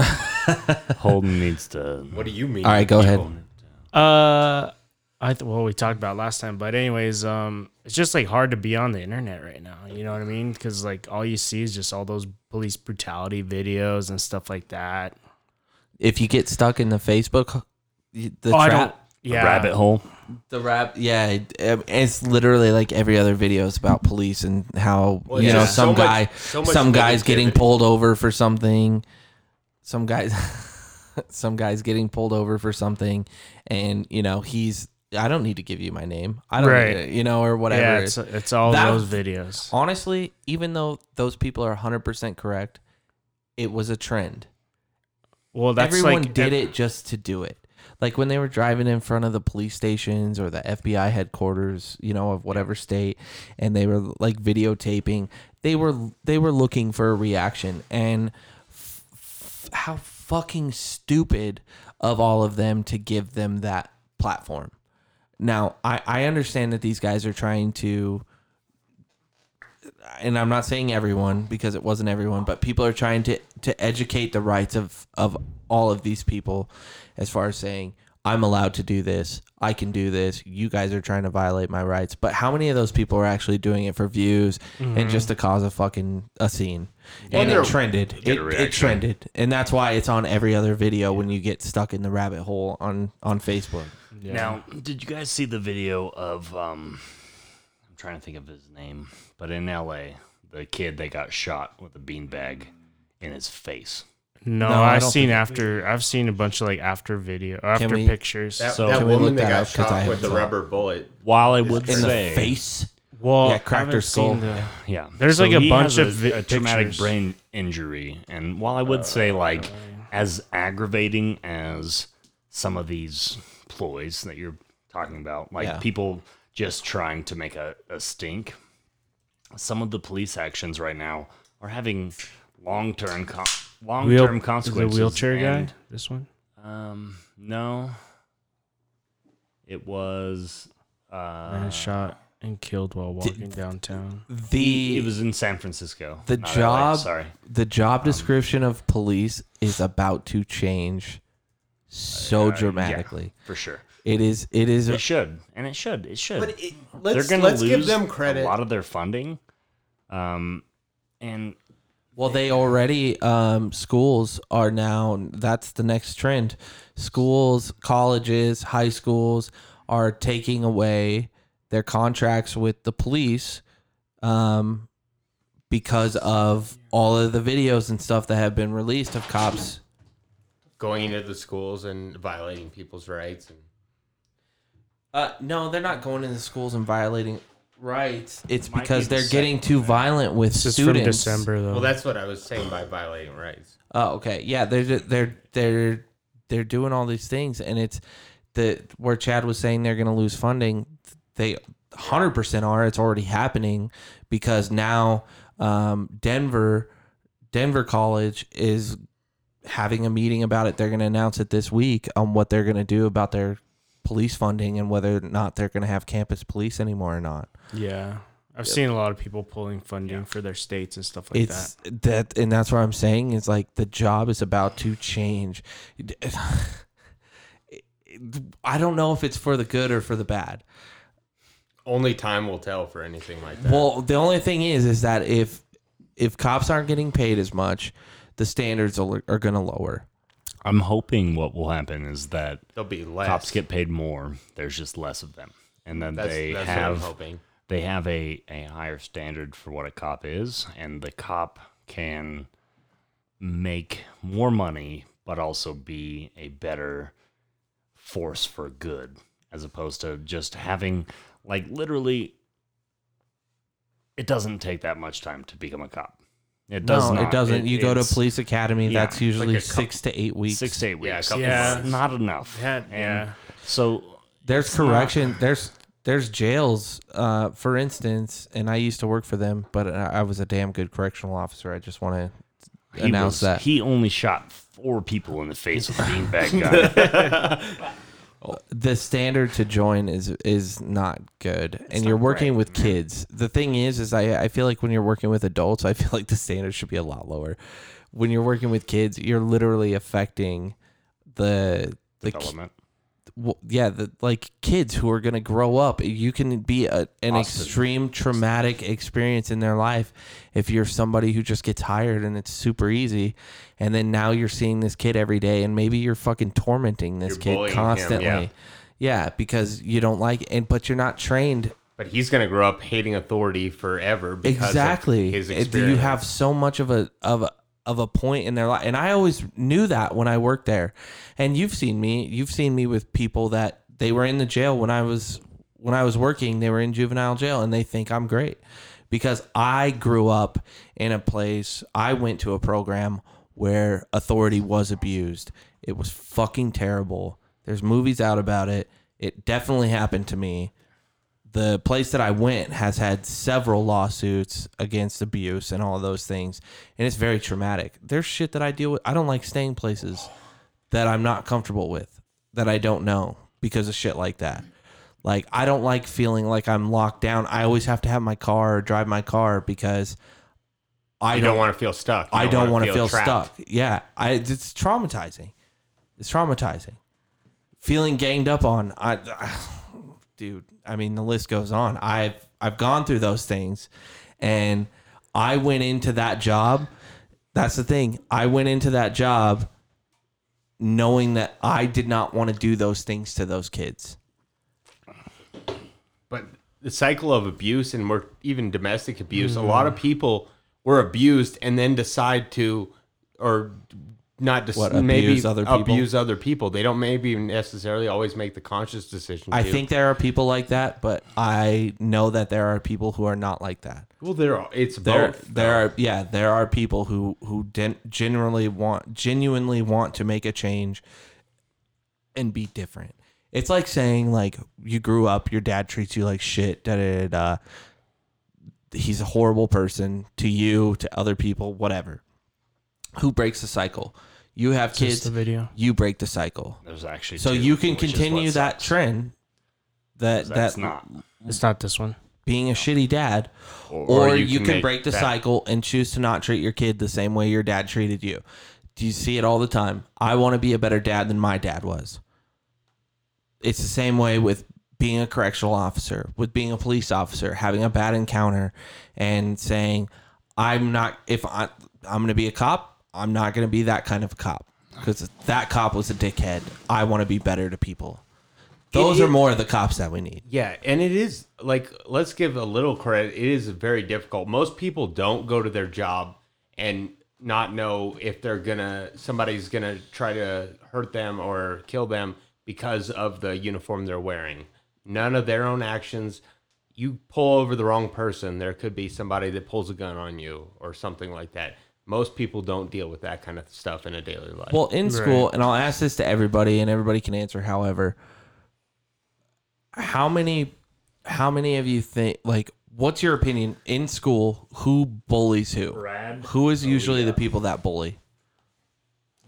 Holden needs to. What do you mean? All right, go ahead. Well, we talked about it last time, but anyways, it's just like hard to be on the internet right now. You know what I mean? Because like all you see is just all those police brutality videos and stuff like that. If you get stuck in the Facebook, rabbit hole, it's literally like every other video is about police and how some guy's getting pulled over for something, some guy's getting pulled over for something, and you know he's. I don't need to give you my name. I don't need to, or whatever. Yeah, it's all those videos. Honestly, even though those people are 100% correct, it was a trend. Well, that's everyone did it just to do it. Like when they were driving in front of the police stations or the FBI headquarters, of whatever state, and they were like videotaping. They were looking for a reaction, and how fucking stupid of all of them to give them that platform. Now, I understand that these guys are trying to, and I'm not saying everyone because it wasn't everyone, but people are trying to educate the rights of all of these people as far as saying, I'm allowed to do this, I can do this, you guys are trying to violate my rights. But how many of those people are actually doing it for views and just to cause a fucking scene? And it trended. It trended. And that's why it's on every other video when you get stuck in the rabbit hole on Facebook. Yeah. Now, did you guys see the video of, I'm trying to think of his name, but in LA, the kid that got shot with a beanbag in his face? No, I've seen a bunch of like after pictures. That woman that got shot with the rubber bullet. While I would in say. The face? Well, yeah, cracked her skull. Yeah. There's so like a bunch of a traumatic brain injury. And while I would say like as aggravating as some of these ploys that you're talking about, like people just trying to make a stink, some of the police actions right now are having long-term consequences. The wheelchair guy? This one? No. It was man shot and killed while walking downtown. It was in San Francisco. The job description of police is about to change so dramatically. Yeah, for sure. It is. It should. But let's give them credit. A lot of their funding. Well, they already, schools are now, that's the next trend. Schools, colleges, high schools are taking away their contracts with the police because of all of the videos and stuff that have been released of cops going into the schools and violating people's rights. And No, they're not going into schools and violating rights. It's because they're getting too violent with students. From December, though. Well, that's what I was saying by violating rights. Oh, okay. Yeah, they're doing all these things, and it's where Chad was saying they're going to lose funding. They 100% are. It's already happening because now Denver College is having a meeting about it. They're going to announce it this week on what they're going to do about their police funding and whether or not they're going to have campus police anymore or not. Yeah. I've seen a lot of people pulling funding for their states and stuff like that. And that's what I'm saying is like the job is about to change. I don't know if it's for the good or for the bad. Only time will tell for anything like that. Well, the only thing is that if cops aren't getting paid as much, the standards are going to lower. I'm hoping what will happen is that there'll be less. Cops get paid more. There's just less of them, and then they have a higher standard for what a cop is, and the cop can make more money, but also be a better force for good, as opposed to just having like literally. It doesn't take that much time to become a cop. It doesn't. You go to police academy. Yeah, that's usually like 6 to 8 weeks. 6 to 8 weeks. Yeah. Not enough. Yeah. So there's correction. There's jails, for instance, and I used to work for them, but I was a damn good correctional officer. I just want to announce that. He only shot 4 people in the face with a beanbag gun. The standard to join is not good, and you're working with kids. The thing is I feel like when you're working with adults, I feel like the standard should be a lot lower. When you're working with kids, you're literally affecting the development. Like kids who are going to grow up. You can be an extreme traumatic experience in their life if you're somebody who just gets hired and it's super easy, and then now you're seeing this kid every day, and maybe you're fucking tormenting this kid constantly. Yeah, because you don't like it, but you're not trained. But he's going to grow up hating authority forever because of his experience. You have so much of a point in their life. And I always knew that when I worked there. And you've seen me with people that they were in the jail when I was working, they were in juvenile jail, and they think I'm great because I grew up in a place. I went to a program where authority was abused. It was fucking terrible. There's movies out about it. It definitely happened to me. The place that I went has had several lawsuits against abuse and all those things, and it's very traumatic. There's shit that I deal with. I don't like staying places that I'm not comfortable with, that I don't know, because of shit like that. Like, I don't like feeling like I'm locked down. I always have to have my car or drive my car because I don't want to feel stuck. I don't want to feel stuck. Yeah, it's traumatizing. It's traumatizing. Feeling ganged up on. Dude, I mean, the list goes on. I've gone through those things, and I went into that job. That's the thing. I went into that job knowing that I did not want to do those things to those kids. But the cycle of abuse, and even domestic abuse, a lot of people were abused and then decide to, or not just abuse other people. They don't maybe necessarily always make the conscious decision. I think there are people like that, but I know that there are people who are not like that. Well, both. There are people who genuinely want to make a change and be different. It's like saying, like, you grew up, your dad treats you like shit, he's a horrible person to you, to other people, whatever. Who breaks the cycle? You have kids. You break the cycle. There's actually so you can continue that trend. It's not this one. Being a shitty dad, or you can break the cycle and choose to not treat your kid the same way your dad treated you. Do you see it all the time? I want to be a better dad than my dad was. It's the same way with being a correctional officer, with being a police officer, having a bad encounter, and saying, I'm going to be a cop. I'm not going to be that kind of a cop because that cop was a dickhead. I want to be better to people. Those are more of the cops that we need. Yeah. And it is like, let's give a little credit. It is very difficult. Most people don't go to their job and not know if somebody's going to try to hurt them or kill them because of the uniform they're wearing. none of their own actions. You pull over the wrong person, there could be somebody that pulls a gun on you or something like that. Most people don't deal with that kind of stuff in a daily life. Well, in school, and I'll ask this to everybody, and everybody can answer however, how many of you think, like, what's your opinion in school? Who bullies who? Brad. Who is usually the people that bully?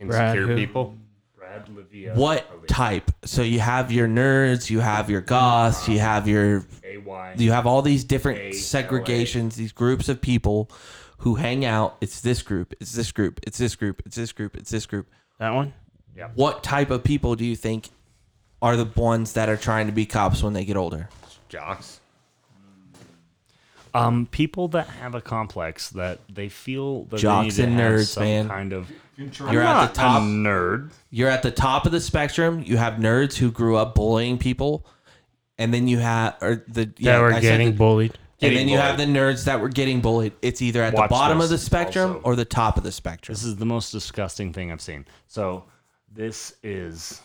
Insecure people. Brad Livia. What type? So you have your nerds, you have your goths, you have your AY. You have all these different segregations, these groups of people who hang out. It's this group, it's this group, it's this group, it's this group, it's this group. That one? Yeah. What type of people do you think are the ones that are trying to be cops when they get older? Jocks. People that have a complex that they feel that jocks they need to and have nerds, some man. Kind of. You're at the top nerd. You're at the top of the spectrum. You have nerds who grew up bullying people, and then you have bullied. And then you have the nerds that were getting bullied. It's either at the bottom of the spectrum or the top of the spectrum. This is the most disgusting thing I've seen. So this is.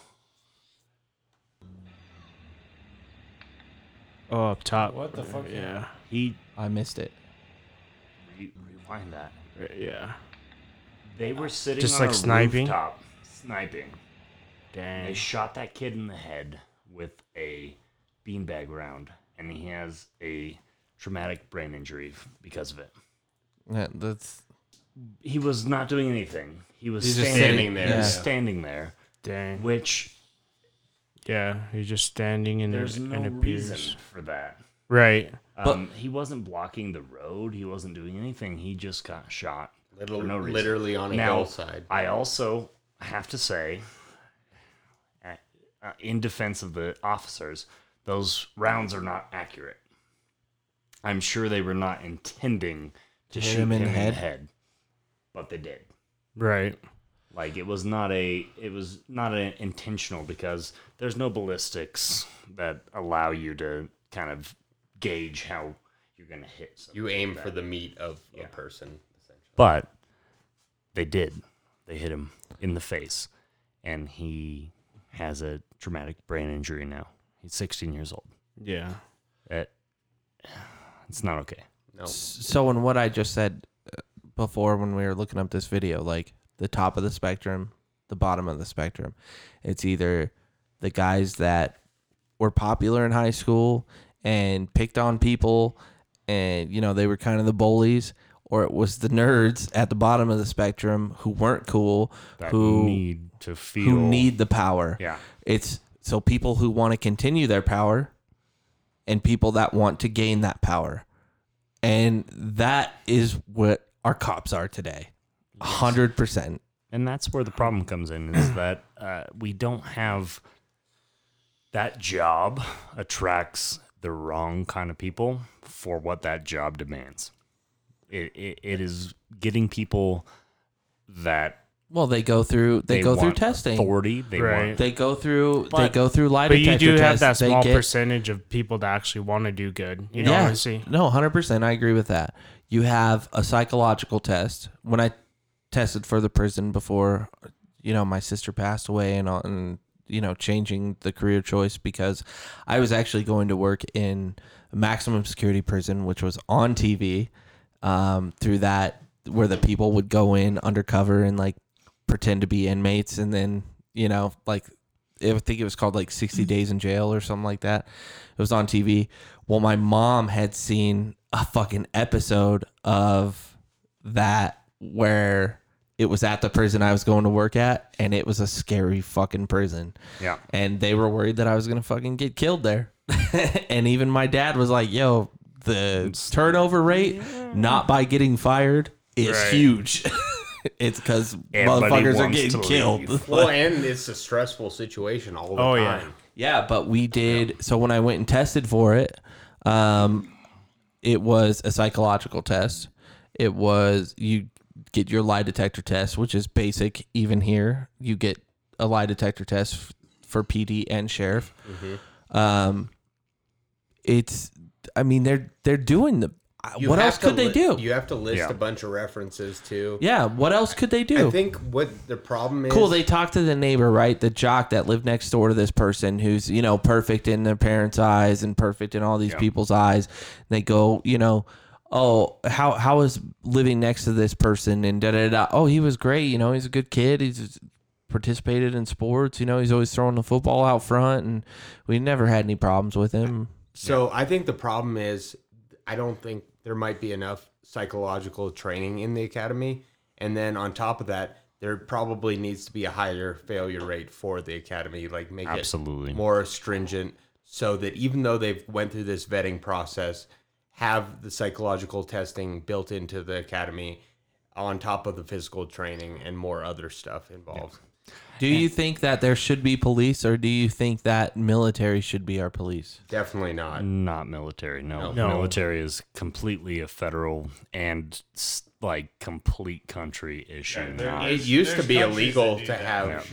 Oh, up top. What the fuck? Yeah. I missed it. Rewind that. Yeah. They were sitting just on like a sniping? Rooftop. Sniping. Dang. They shot that kid in the head with a beanbag round, and he has a traumatic brain injury because of it. Yeah, that's. He was not doing anything. He was standing there. Yeah. He was standing there. Dang. Which. Yeah, you're just standing in there's no reason for that. Right. But he wasn't blocking the road. He wasn't doing anything. He just got shot. Literally on a hillside. I also have to say, in defense of the officers, those rounds are not accurate. I'm sure they were not intending to shoot him in the head, but they did. Right. Like it was not an intentional, because there's no ballistics that allow you to kind of gauge how you're going to hit something. You aim for the meat of a person, essentially. But they did. They hit him in the face, and he has a traumatic brain injury now. He's 16 years old. Yeah. It's not okay. No. So in what I just said before when we were looking up this video, like, the top of the spectrum, the bottom of the spectrum. It's either the guys that were popular in high school and picked on people and, you know, they were kind of the bullies, or it was the nerds at the bottom of the spectrum who weren't cool, who need the power. Yeah. It's so people who want to continue their power and people that want to gain that power. And that is what our cops are today. 100%. And that's where the problem comes in, is that we don't have that job attracts the wrong kind of people for what that job demands. It is getting people that they go through testing. Authority. They go through lie detector tests. But you do have that small percentage of people that actually want to do good. You know what I see? No, 100%. I agree with that. You have a psychological test. When I tested for the prison before, you know, my sister passed away and you know, changing the career choice, because I was actually going to work in maximum security prison, which was on TV, through that, where the people would go in undercover and like pretend to be inmates. And then, you know, like, I think it was called like 60 Days in Jail or something like that. It was on TV. Well, my mom had seen a fucking episode of that where it was at the prison I was going to work at, and it was a scary fucking prison. Yeah. And they were worried that I was going to fucking get killed there. And even my dad was like, yo, the turnover rate, not by getting fired, is huge. It's because motherfuckers are getting killed. Well, and it's a stressful situation all the time. Yeah, but we did. So when I went and tested for it, it was a psychological test. It was, you get your lie detector test, which is basic even here. You get a lie detector test for PD and sheriff. Mm-hmm. It's, I mean, they're doing the What else could they do? You have to list a bunch of references too. Yeah, what else could they do? I think what the problem is... Cool, they talked to the neighbor, right? The jock that lived next door to this person who's, you know, perfect in their parents' eyes and perfect in all these people's eyes. And they go, you know, oh, how is living next to this person and da-da-da. Oh, he was great. You know, he's a good kid. He's participated in sports. You know, he's always throwing the football out front and we never had any problems with him. So I think the problem is... I don't think there might be enough psychological training in the academy. And then on top of that, there probably needs to be a higher failure rate for the academy, like make it more stringent so that even though they've went through this vetting process, have the psychological testing built into the academy on top of the physical training and more other stuff involved. Do you think that there should be police, or do you think that military should be our police? Definitely not. Not military, no. Military is completely a federal and, like, complete country issue. Yeah, it used to be illegal to have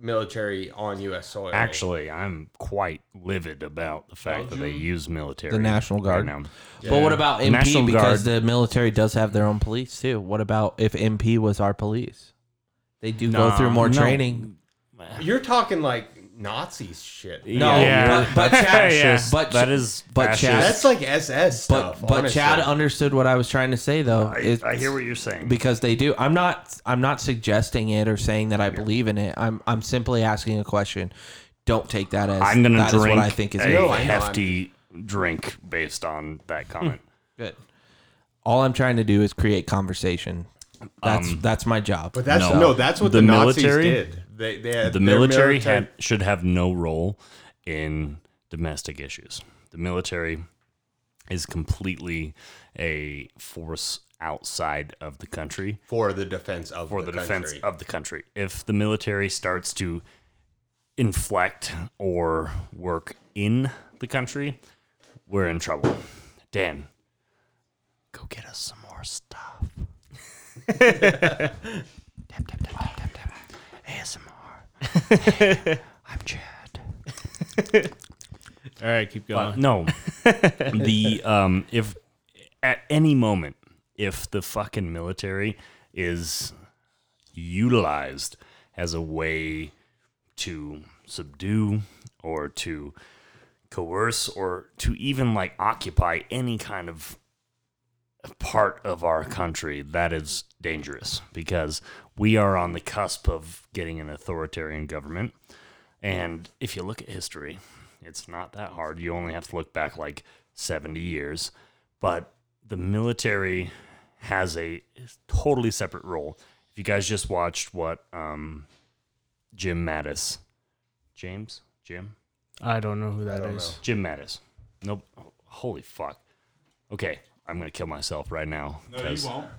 military on U.S. soil. Actually, I'm quite livid about the fact that they use military. The National Guard. Right now. Yeah. But what about MP? National because Guard. The military does have their own police, too. What about if MP was our police? They do go through more training. You're talking like Nazi shit. No, yeah. but Chad, but that is, but Chad, that's like SS stuff. But Chad understood what I was trying to say, though. I hear what you're saying because they do. I'm not suggesting it or saying that I believe in it. I'm simply asking a question. Don't take that as I'm going to drink what I think is a hefty drink based on that comment. Good. All I'm trying to do is create conversation. That's my job. But that's that's what the military Nazis did. The military should have no role in domestic issues. The military is completely a force outside of the country for the defense of the country. If the military starts to inflect or work in the country, we're in trouble. Dan, go get us some more stuff. Tap. ASMR. I'm Chad. All right, keep going. If at any moment, if the fucking military is utilized as a way to subdue or to coerce or to even like occupy any kind of part of our country, that is dangerous because we are on the cusp of getting an authoritarian government. And if you look at history, it's not that hard. You only have to look back like 70 years, but the military has a totally separate role. If you guys just watched what Jim Mattis? I don't know who that is. Know. Jim Mattis. Nope. Oh, holy fuck. Okay. I'm going to kill myself right now. No,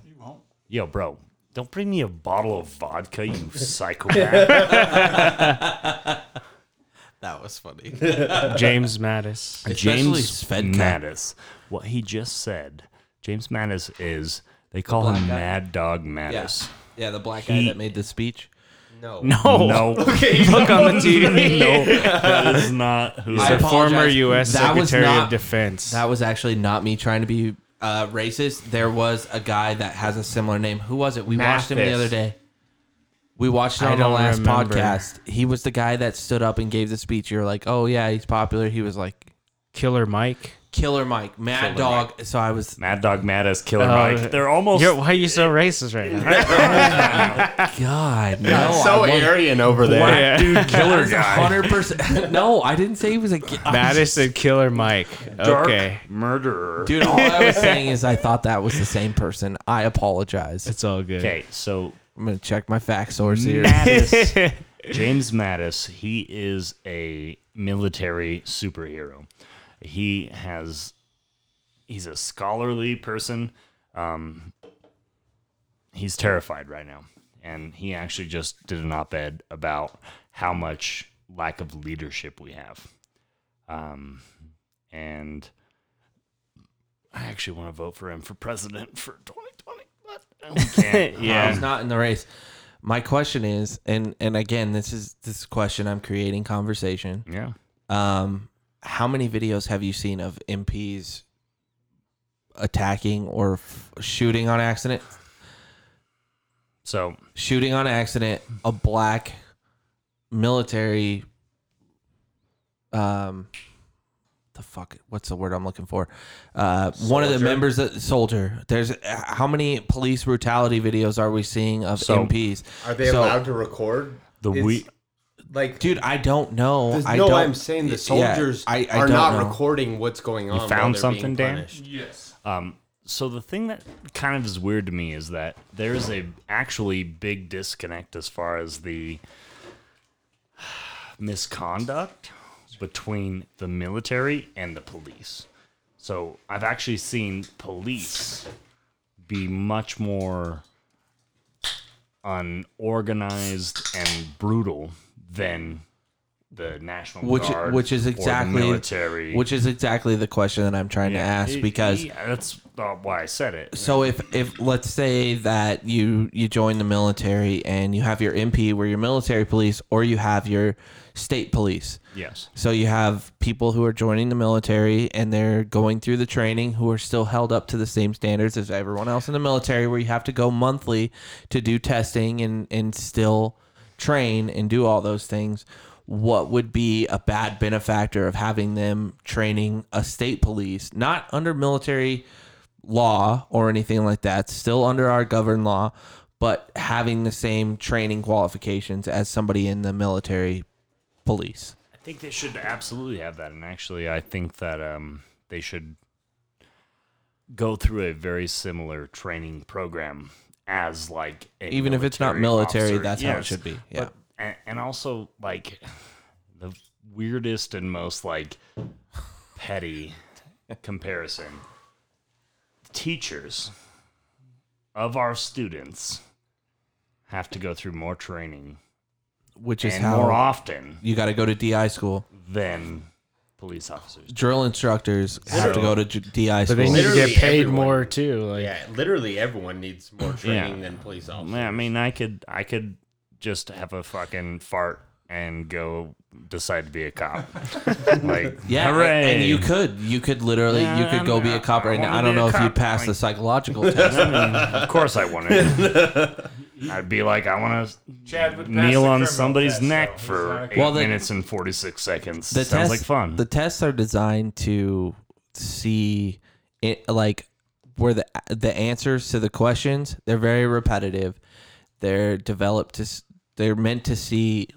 you won't. Yo, bro, don't bring me a bottle of vodka, you psychopath. That was funny. James Mattis. What he just said. James Mattis is, they call him Mad Dog Mattis. Yeah, the black guy that made the speech. No. Okay, look on the TV. No, that is not who. He's the former U.S. Secretary of Defense. That was actually not me trying to be... racist. There was a guy that has a similar name. Who was it? We watched him the other day. We watched him on the last podcast. He was the guy that stood up and gave the speech. You're like, oh yeah, he's popular. He was like Killer Mike. Mad Dog. So I was Mad Dog Mattis, Killer Mike. They're almost. Why are you so racist right now? God, no. That's so Aryan over there. Dude, killer guy. 100%. No, I didn't say he was a. Mattis said Killer Mike. Okay. Dark murderer. Dude, all I was saying is I thought that was the same person. I apologize. It's all good. Okay, so I'm gonna check my fact source here. Mattis, James Mattis. He is a military superhero. He's a scholarly person. He's terrified right now. And he actually just did an op-ed about how much lack of leadership we have. And I actually want to vote for him for president for 2020. But we can't. He's not in the race. My question is, and again, this question I'm creating conversation. Yeah. How many videos have you seen of MPs attacking or shooting on accident. So shooting on accident, a black military, what's the word I'm looking for? One of the members of the soldier. There's how many police brutality videos are we seeing of MPs? Are they allowed to record? Like, dude, I don't know. I'm saying the soldiers are not recording what's going on. You found something, Dan? Yes. So the thing that kind of is weird to me is that there is a actually big disconnect as far as the misconduct between the military and the police. So I've actually seen police be much more unorganized and brutal than the National Guard, which is exactly the question that I'm trying to ask, because that's why I said it. So if let's say that you join the military and you have your MP where your military police, or you have your state police. Yes. So you have people who are joining the military and they're going through the training who are still held up to the same standards as everyone else in the military, where you have to go monthly to do testing and still train and do all those things. What would be a bad benefactor of having them training a state police, not under military law or anything like that, still under our governed law, but having the same training qualifications as somebody in the military police? I think they should absolutely have that. And actually, I think that they should go through a very similar training program as like a even if it's not military officer. That's how it should be. Yeah. But, and also, like, the weirdest and most, like, petty comparison. Teachers of our students have to go through more training. Which is how more often. You got to go to DI school. Than police officers. Drill instructors have to go to DI school. But they need to get paid more, too. Like, yeah, literally everyone needs more training than police officers. I mean, I could just have a fucking fart and go decide to be a cop. Like, yeah, hooray. And you could literally go be a cop right now. I don't know if you'd pass the psychological test. I mean, of course I want to. I'd be like, I want to kneel on somebody's neck for 8 minutes and 46 seconds. Sounds like fun. The tests are designed to see it, like, where the answers to the questions, they're very repetitive. They're meant to see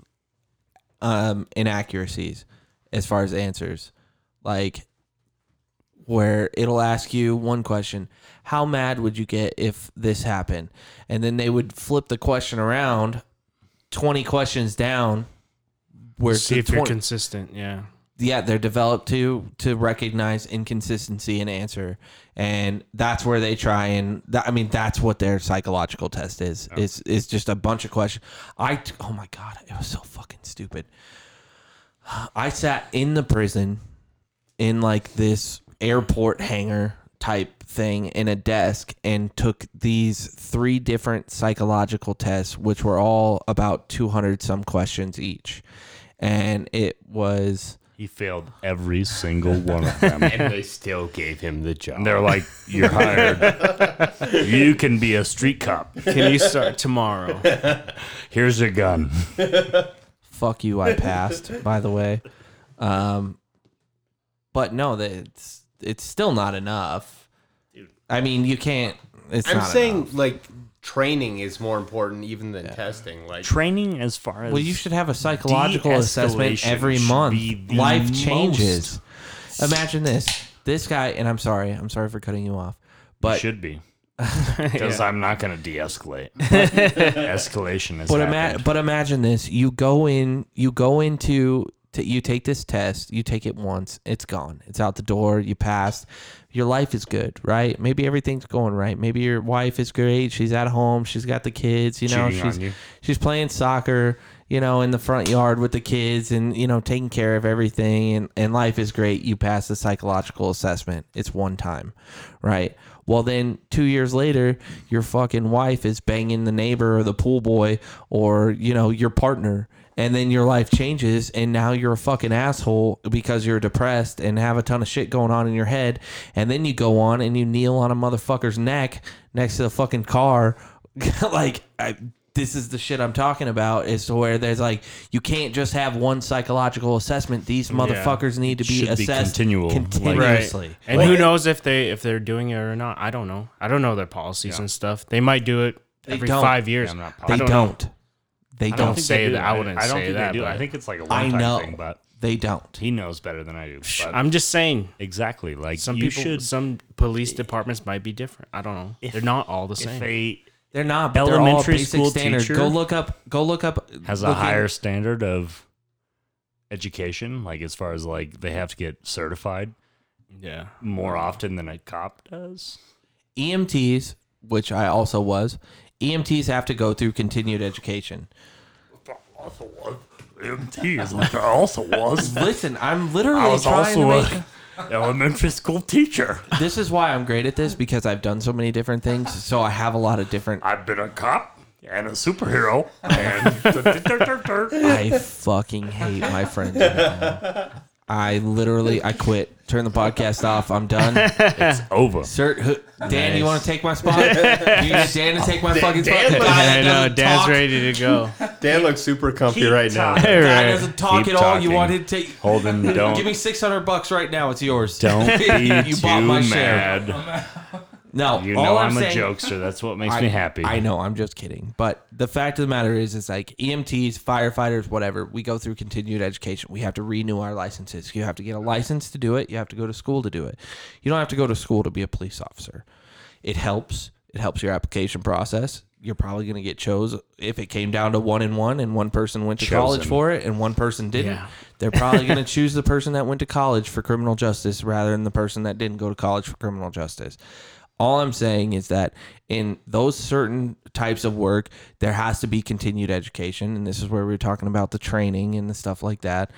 inaccuracies as far as answers. Like, where it'll ask you one question, how mad would you get if this happened? And then they would flip the question around 20 questions down. Where see if you're consistent, yeah. Yeah, they're developed to recognize inconsistency in answer. And that's where they try and... that's what their psychological test is. Oh. It's just a bunch of questions. Oh, my God. It was so fucking stupid. I sat in the prison in, like, this airport hangar type thing in a desk and took these 3 different psychological tests, which were all about 200-some questions each. And it was... He failed every single one of them. And they still gave him the job. And they're like, you're hired. You can be a street cop. Can you start tomorrow? Here's your gun. Fuck you, I passed, by the way. But no, it's still not enough. I mean, you can't. I'm saying, like... Training is more important even than testing. Like training, as far as you should have a psychological assessment every month. Life changes. Imagine this guy, and I'm sorry for cutting you off, but you should be because I'm not going to de-escalate. Escalation is. But imagine this: you take this test, you take it once, it's gone, it's out the door, you passed. Your life is good, right? Maybe everything's going right. Maybe your wife is great. She's at home. She's got the kids. You know, she's playing soccer, you know, in the front yard with the kids and, you know, taking care of everything. And life is great. You pass the psychological assessment. It's one time, right? Well, then 2 years later, your fucking wife is banging the neighbor or the pool boy or, you know, your partner. and then your life changes, and now you're a fucking asshole because you're depressed and have a ton of shit going on in your head, and then you go on and you kneel on a motherfucker's neck next to the fucking car. Like, this is the shit I'm talking about, is to where there's like, you can't just have one psychological assessment. These motherfuckers need to be assessed continuously. Right. And who knows if they're doing it or not. I don't know. I don't know their policies and stuff. They might do it every 5 years. Yeah, they don't. They don't say that. I wouldn't say that. I think it's like a one-time thing, but they don't. He knows better than I do. But I'm just saying. Exactly. Like, some police departments might be different. I don't know. They're not all the same. They're not, but elementary, they're all basic school standard. Go look up. Has a higher standard of education, like as far as like they have to get certified. Yeah, more often than a cop does. EMTs, which I also was, EMTs have to go through continued education. Listen, I'm literally trying to make elementary school teacher. This is why I'm great at this, because I've done so many different things. So I have a lot of different. I've been a cop and a superhero. And I fucking hate my friends right now. I quit. Turn the podcast off. I'm done. It's over. Dan, you want to take my spot? You need Dan to take my fucking spot? I know. Dan's ready to go. Dan looks super comfy right now. Dan doesn't talk at all. You want him to take... Hold him, don't. Give me $600 right now. It's yours. Don't be too mad. No, you know I'm a jokester. That's what makes me happy. I know. I'm just kidding. But the fact of the matter is, it's like EMTs, firefighters, whatever. We go through continued education. We have to renew our licenses. You have to get a license to do it. You have to go to school to do it. You don't have to go to school to be a police officer. It helps. It helps your application process. You're probably going to get chosen. If it came down to 1 and 1 and one person went to college for it and one person didn't, they're probably going to choose the person that went to college for criminal justice rather than the person that didn't go to college for criminal justice. All I'm saying is that in those certain types of work, there has to be continued education. And this is where we were talking about the training and the stuff like that.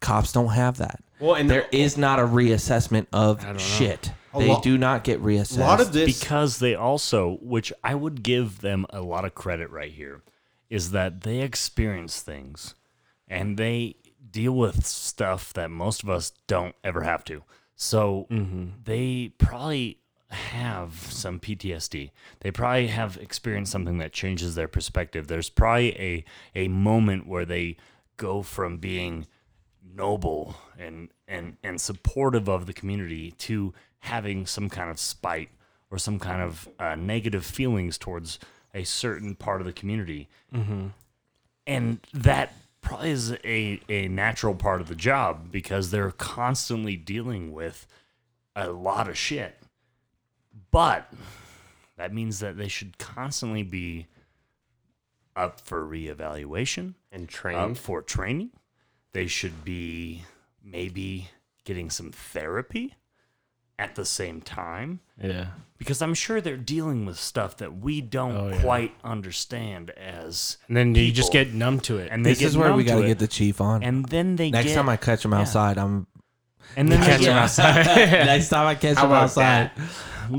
Cops don't have that. Well, and there is not a reassessment of shit. They do not get reassessed. A lot of this, because they also, which I would give them a lot of credit right here, is that they experience things and they deal with stuff that most of us don't ever have to. So they probably have some PTSD. They probably have experienced something that changes their perspective. There's probably a moment where they go from being noble and supportive of the community to having some kind of spite or some kind of negative feelings towards a certain part of the community. Mm-hmm. And that probably is a natural part of the job because they're constantly dealing with a lot of shit. But that means that they should constantly be up for reevaluation and training. Up for training. They should be maybe getting some therapy at the same time. Yeah. Because I'm sure they're dealing with stuff that we don't quite understand as people. And then you just get numb to it. And this is where we got to get the chief on. And then they next time I catch him outside, I'm... And then catch him outside. Next time I catch him outside, I'm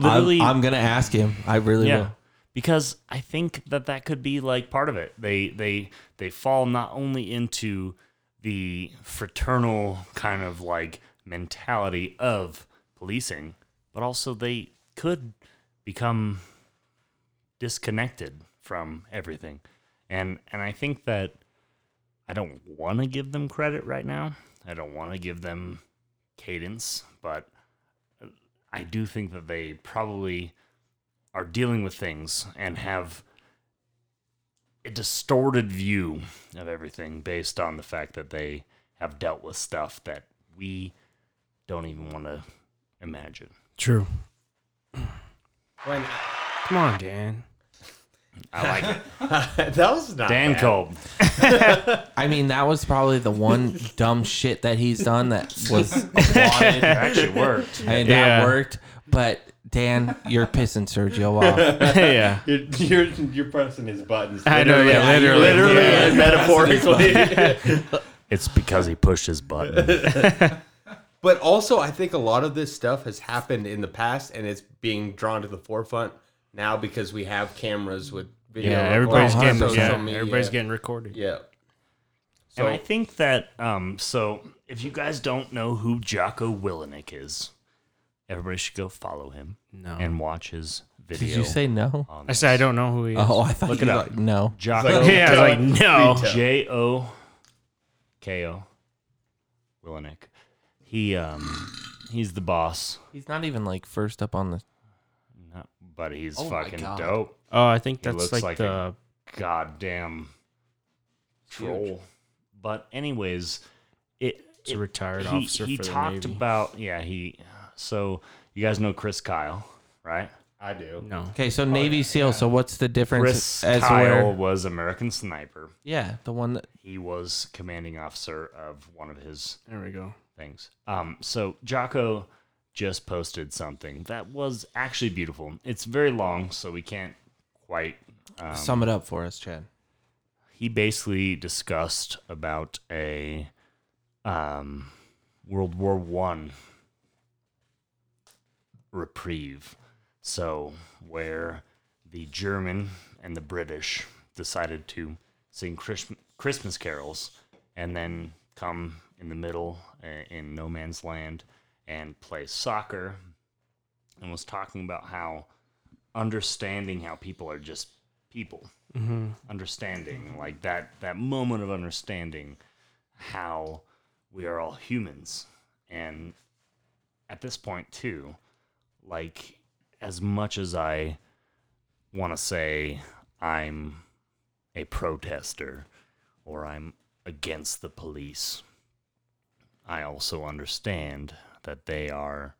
gonna ask him. I really will, because I think that could be like part of it. They fall not only into the fraternal kind of like mentality of policing, but also they could become disconnected from everything. And I think that I don't want to give them credit right now. I don't want to give them cadence, but I do think that they probably are dealing with things and have a distorted view of everything based on the fact that they have dealt with stuff that we don't even want to imagine. True. Come on, Dan. I like it. That was not Dan Cole. I mean, that was probably the one dumb shit that he's done that was applauded. Actually worked. I mean, that worked. But Dan, you're pissing Sergio off. Yeah, you're pressing his buttons. I know. Yeah, literally, and metaphorically. It's because he pushed his button. But also, I think a lot of this stuff has happened in the past, and it's being drawn to the forefront now because we have cameras with video. Yeah, everybody's getting recorded. Yeah. So, and I think that, so if you guys don't know who Jocko Willink is, everybody should go follow him and watch his video. Did you say no? I said I don't know who he is. Oh, I thought you were like, no. Jocko. Yeah, I was like, no. J-O-K-O. Willink. He's the boss. He's not even like first up on the... No, but he's fucking dope. Oh, I think that's like the... goddamn troll. Huge. But anyways, it's a retired officer. He talked about so you guys know Chris Kyle, right? I do. No. Okay, so Navy SEAL. Yeah. So what's the difference? Chris Kyle was American Sniper. Yeah, the one that he was commanding officer of one of his. There we go. Things. So Jocko just posted something that was actually beautiful. It's very long, so we can't quite sum it up for us, Chad. He basically discussed about a World War I reprieve. So where the German and the British decided to sing Christmas carols and then come in the middle in no man's land and play soccer, and was talking about how understanding how people are just people. Mm-hmm. Understanding, like that moment of understanding how we are all humans. And at this point too, like, as much as I want to say I'm a protester or I'm against the police, I also understand that they are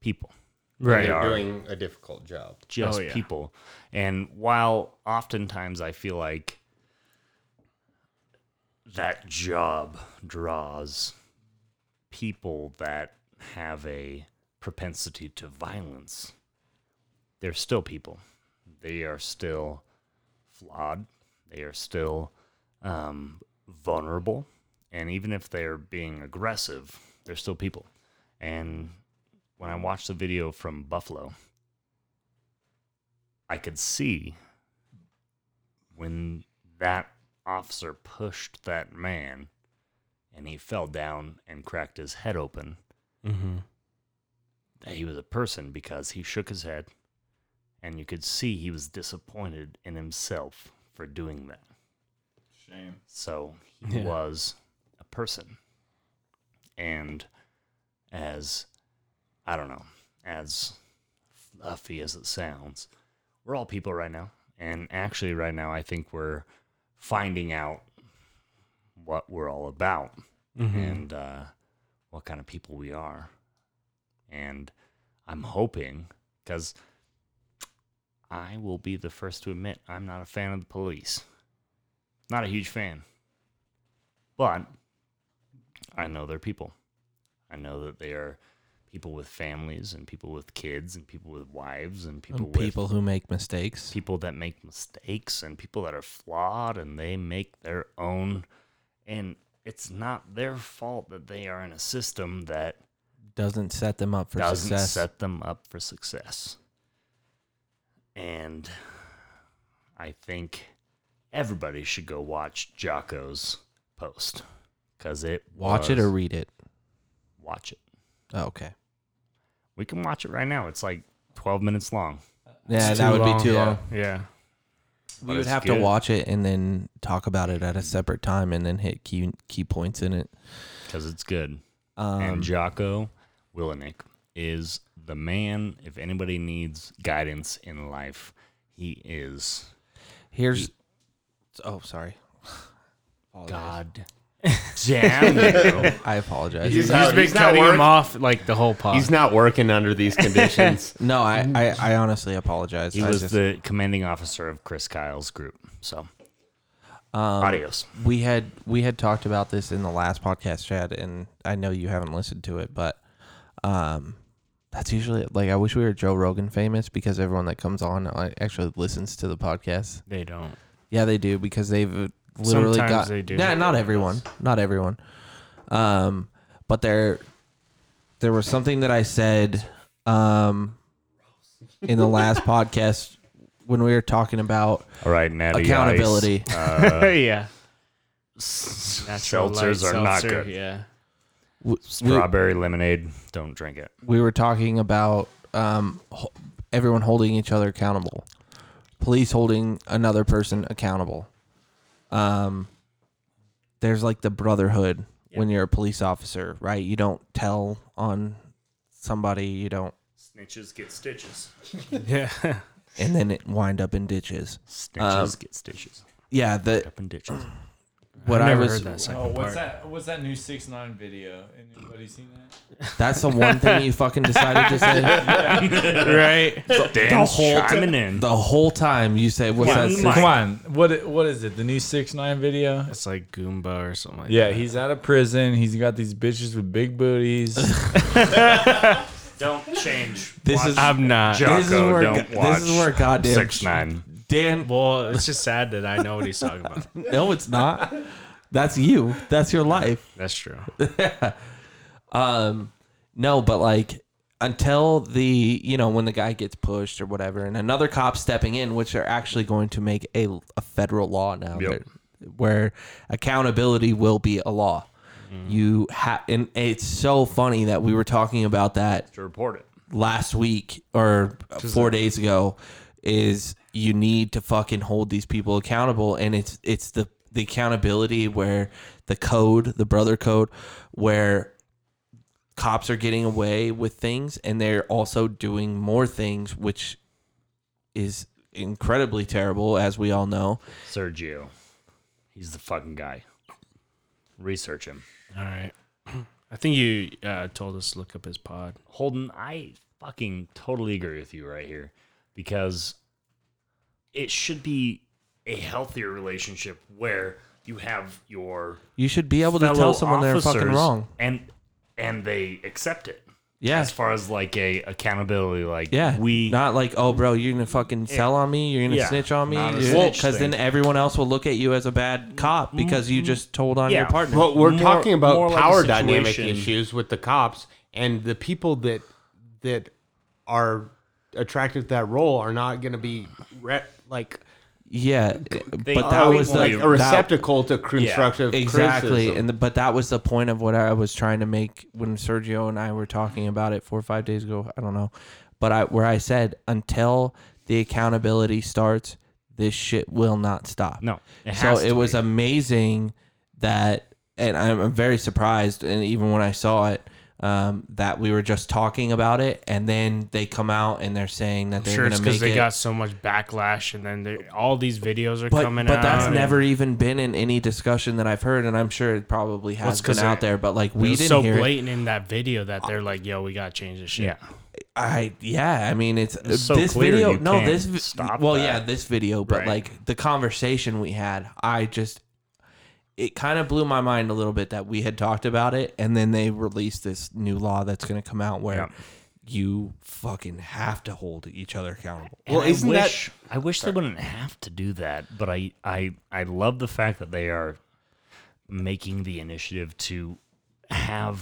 people. Right, they're doing a difficult job. Just people. And while oftentimes I feel like that job draws people that have a propensity to violence, they're still people. They are still flawed. They are still vulnerable. And even if they're being aggressive, they're still people. And when I watched the video from Buffalo, I could see when that officer pushed that man and he fell down and cracked his head open, mm-hmm. that he was a person, because he shook his head and you could see he was disappointed in himself for doing that. Shame. So he was a person. And as fluffy as it sounds, we're all people right now. And actually right now, I think we're finding out what we're all about, mm-hmm. and what kind of people we are. And I'm hoping, because I will be the first to admit I'm not a fan of the police. Not a huge fan. But I know they're people. I know that they are people with families and people with kids and people with wives and people who make mistakes. People that make mistakes and people that are flawed, and they make their own. And it's not their fault that they are in a system that doesn't set them up for success. Doesn't set them up for success. And I think everybody should go watch Jocko's post. Watch it. Oh, okay. We can watch it right now. It's like 12 minutes long. Yeah, that would be too long. Yeah. We would have to watch it and then talk about it at a separate time and then hit key points in it. Because it's good. And Jocko Willink is the man. If anybody needs guidance in life, he is. Oh, sorry. God. Damn you. I apologize. He's been cutting him off like the whole pod. He's not working under these conditions. No, I honestly apologize. He was the commanding officer of Chris Kyle's group. So, adios. We had talked about this in the last podcast, Chad, and I know you haven't listened to it, but that's usually, like, I wish we were Joe Rogan famous, because everyone that comes on actually listens to the podcast. They don't. Yeah, they do, because they've literally sometimes got. They do. Nah, not everyone. But there was something that I said in the last podcast when we were talking about, all right, Natty, accountability. Yeah. Seltzers are not good. Yeah. Strawberry lemonade, don't drink it. We were talking about everyone holding each other accountable. Police holding another person accountable. There's like the brotherhood when you're a police officer, right? You don't tell on somebody. You don't. Snitches get stitches. Yeah. And then it wind up in ditches. Snitches get stitches. Yeah. Wind up in ditches. What I've never heard that second part. What's that new 6ix9ine video? Anybody seen that? That's the one thing you fucking decided to say. Right? The whole time you say, what's that? Come on. What is it? The new 6ix9ine video? It's like Goomba or something like that. Yeah, he's out of prison. He's got these bitches with big booties. Don't change. I'm not. Jocko, this is where goddamn 6ix9ine. Dan, well, it's just sad that I know what he's talking about. No, it's not. That's you. That's your life. That's true. Yeah. No, but like until when the guy gets pushed or whatever, and another cop stepping in, which are actually going to make a federal law now, where accountability will be a law. Mm-hmm. And it's so funny that we were talking about that to report it last week or 4 days ago. Is you need to fucking hold these people accountable, and it's the accountability where the brother code, where cops are getting away with things and they're also doing more things, which is incredibly terrible, as we all know. Sergio, he's the fucking guy. Research him. All right. I think you told us to look up his pod. Holden, I fucking totally agree with you right here, because it should be a healthier relationship where you have your you should be able to tell someone they're fucking wrong, and they accept it. Yeah, as far as like a accountability, like we not like, oh bro, you're gonna fucking tell on me, you're gonna snitch on me, because then everyone else will look at you as a bad cop because you just told on your partner. Well, we're talking about power like dynamic issues with the cops, and the people that are attracted to that role are not going to be but that was like a receptacle to constructive criticism. But that was the point of what I was trying to make when Sergio and I were talking about it 4 or 5 days ago. I don't know, but I said until the accountability starts, this shit will not stop. No, it was amazing that, and I'm very surprised. And even when I saw it. That we were just talking about it, and then they come out and they're saying that they're going to make it. Sure, it's because they got so much backlash, and then all these videos are coming out. But that's never even been in any discussion that I've heard, and I'm sure it probably has been out there. But like we didn't hear it. It's so blatant in that video that they're like, "Yo, we got to change this shit." Yeah. I mean, it's so this clear video. No, stop. Well, yeah, this video, but right. Like the conversation we had, it kind of blew my mind a little bit that we had talked about it, and then they released this new law that's going to come out where you fucking have to hold each other accountable. Well, I wish they wouldn't have to do that, but I love the fact that they are making the initiative to have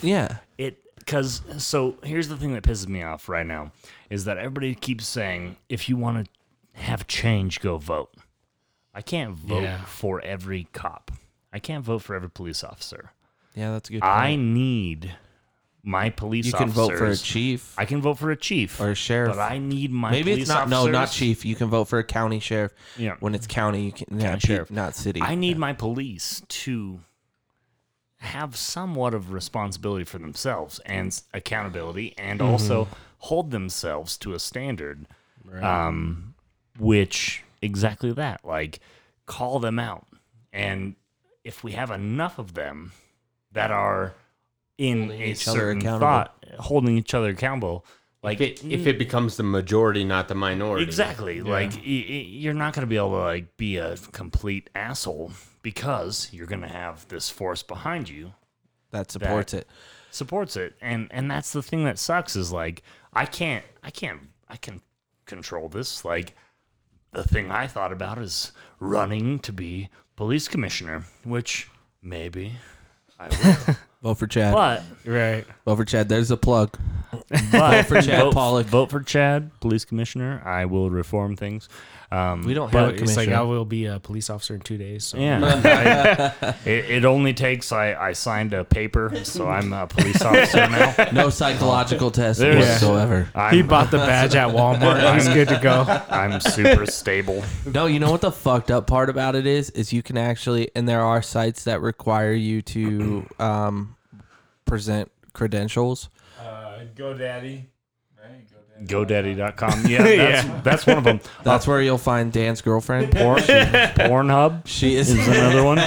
it. Because so here's the thing that pisses me off right now is that everybody keeps saying, if you want to have change, go vote. I can't vote for every cop. I can't vote for every police officer. Yeah, that's a good point. I need my police officers. You can vote for a chief. I can vote for a chief. Or a sheriff. But I need my police officers. No, not chief. You can vote for a county sheriff. Yeah. When it's county, you can sheriff. Not city. I need my police to have somewhat of responsibility for themselves and accountability, and also hold themselves to a standard, which exactly that. Like, call them out. And if we have enough of them that are in a certain thought, holding each other accountable, like if it becomes the majority, not the minority, exactly. Yeah. Like you're not going to be able to like be a complete asshole because you're going to have this force behind you that supports it, and that's the thing that sucks is like I can control this. Like the thing I thought about is running to be police commissioner, which maybe I will. Vote for Chad. But, right. Vote for Chad. There's a plug. But for Chad Pollock. Vote for Chad, police commissioner. I will reform things. We don't have a commissioner. It's like I will be a police officer in 2 days. So. Yeah. It only takes, I signed a paper, so I'm a police officer now. No psychological test whatsoever. He bought the badge at Walmart. He's good to go. I'm super stable. No, you know what the fucked up part about it is you can actually, and there are sites that require you to present credentials. GoDaddy. GoDaddy.com. Yeah, that's one of them. That's where you'll find Dan's girlfriend. Pornhub. She is another one.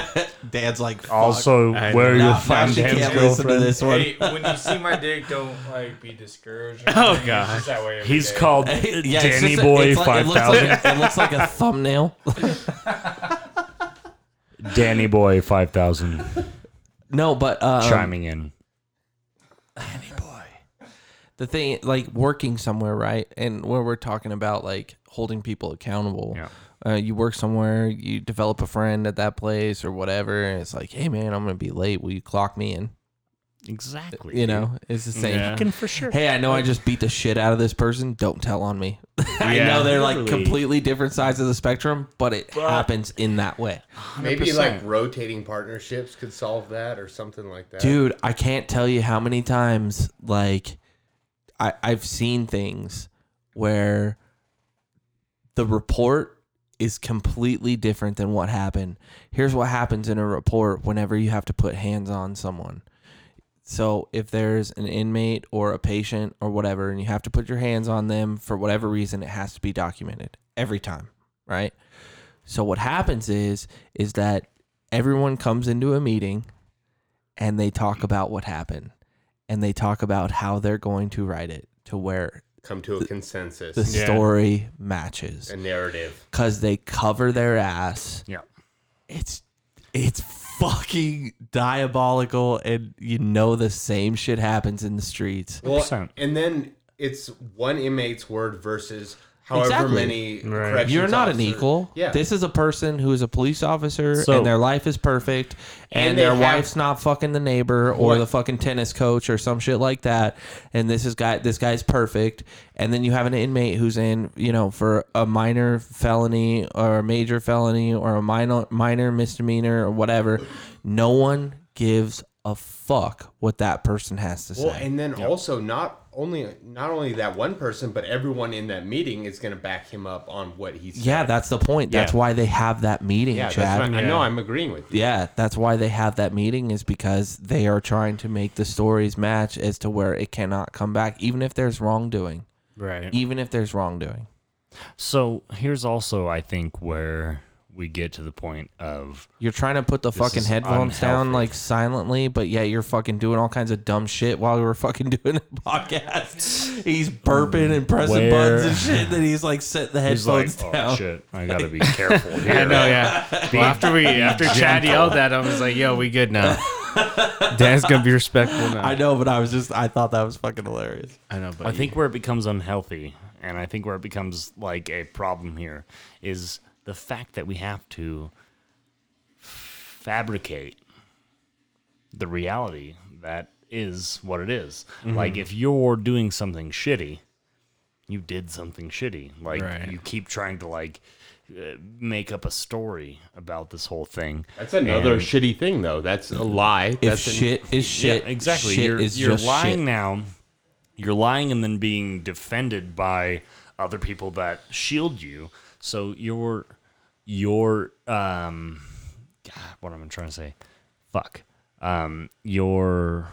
Dan's like, fuck. Also, where you'll find Dan's girlfriend. To this one. Hey, when you see my dick, don't like be discouraged. Oh god, he's day. Called Danny Boy 5000. It looks like a thumbnail. Danny Boy 5000. No, but chiming in. Danny Boy. The thing, like working somewhere, right? And where we're talking about like holding people accountable. Yeah. You work somewhere, you develop a friend at that place or whatever, and it's like, hey man, I'm gonna be late. Will you clock me in? Exactly. You know, it's the same. Yeah. You can for sure. Hey, I know I just beat the shit out of this person. Don't tell on me. I know they're like completely different sides of the spectrum, but it happens in that way. 100%. Maybe like rotating partnerships could solve that or something like that. Dude, I can't tell you how many times like. I've seen things where the report is completely different than what happened. Here's what happens in a report whenever you have to put hands on someone. So if there's an inmate or a patient or whatever, and you have to put your hands on them for whatever reason, it has to be documented every time, right? So what happens is that everyone comes into a meeting and they talk about what happened. And they talk about how they're going to write it to where... Come to a consensus. The story matches. A narrative. Because they cover their ass. Yeah. It's fucking diabolical, and you know the same shit happens in the streets. Well, and then it's one inmate's word versus... However many corrections you're not officer. An equal. Yeah. This is a person who is a police officer, and their life is perfect, and their wife's not fucking the neighbor or the fucking tennis coach or some shit like that. And this guy's perfect. And then you have an inmate who's in, you know, for a minor felony or a major felony or a minor misdemeanor or whatever. No one gives a fuck what that person has to say. Well, and then also not only that one person, but everyone in that meeting is going to back him up on what he's saying. Yeah, that's the point. That's why they have that meeting, Chad. I know, I'm agreeing with you. Yeah, that's why they have that meeting is because they are trying to make the stories match as to where it cannot come back, even if there's wrongdoing. Right. Even if there's wrongdoing. So here's also, I think, where... We get to the point of... You're trying to put the fucking headphones down, like, silently, but yeah, you're fucking doing all kinds of dumb shit while we were fucking doing a podcast. He's burping and pressing buttons and shit, then he's, like, setting the headphones down. Oh, shit. I gotta be careful here. I know, yeah. Well, after Chad yelled at him, I was like, yo, we good now. Dan's gonna be respectful now. I know, but I thought that was fucking hilarious. I know, but I think where it becomes unhealthy, and I think where it becomes, like, a problem here is... The fact that we have to fabricate the reality that is what it is. Mm-hmm. Like, if you're doing something shitty, you did something shitty. Like, you keep trying to, like, make up a story about this whole thing. That's another shitty thing, though. That's a lie. If shit is shit. Yeah, exactly. Shit you're just lying shit. Now. You're lying and then being defended by other people that shield you. So your God, what am I trying to say? Fuck. Your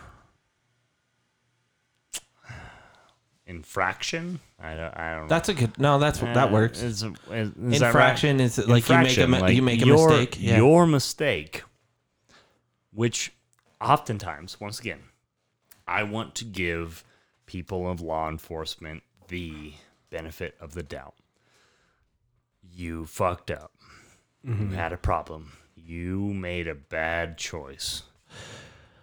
infraction? I don't know. That's a good. No, that works. Is infraction that right? Is like infraction, you make a mistake. Yeah. Your mistake, which oftentimes, once again, I want to give people of law enforcement the benefit of the doubt. You fucked up. Mm-hmm. You had a problem. You made a bad choice.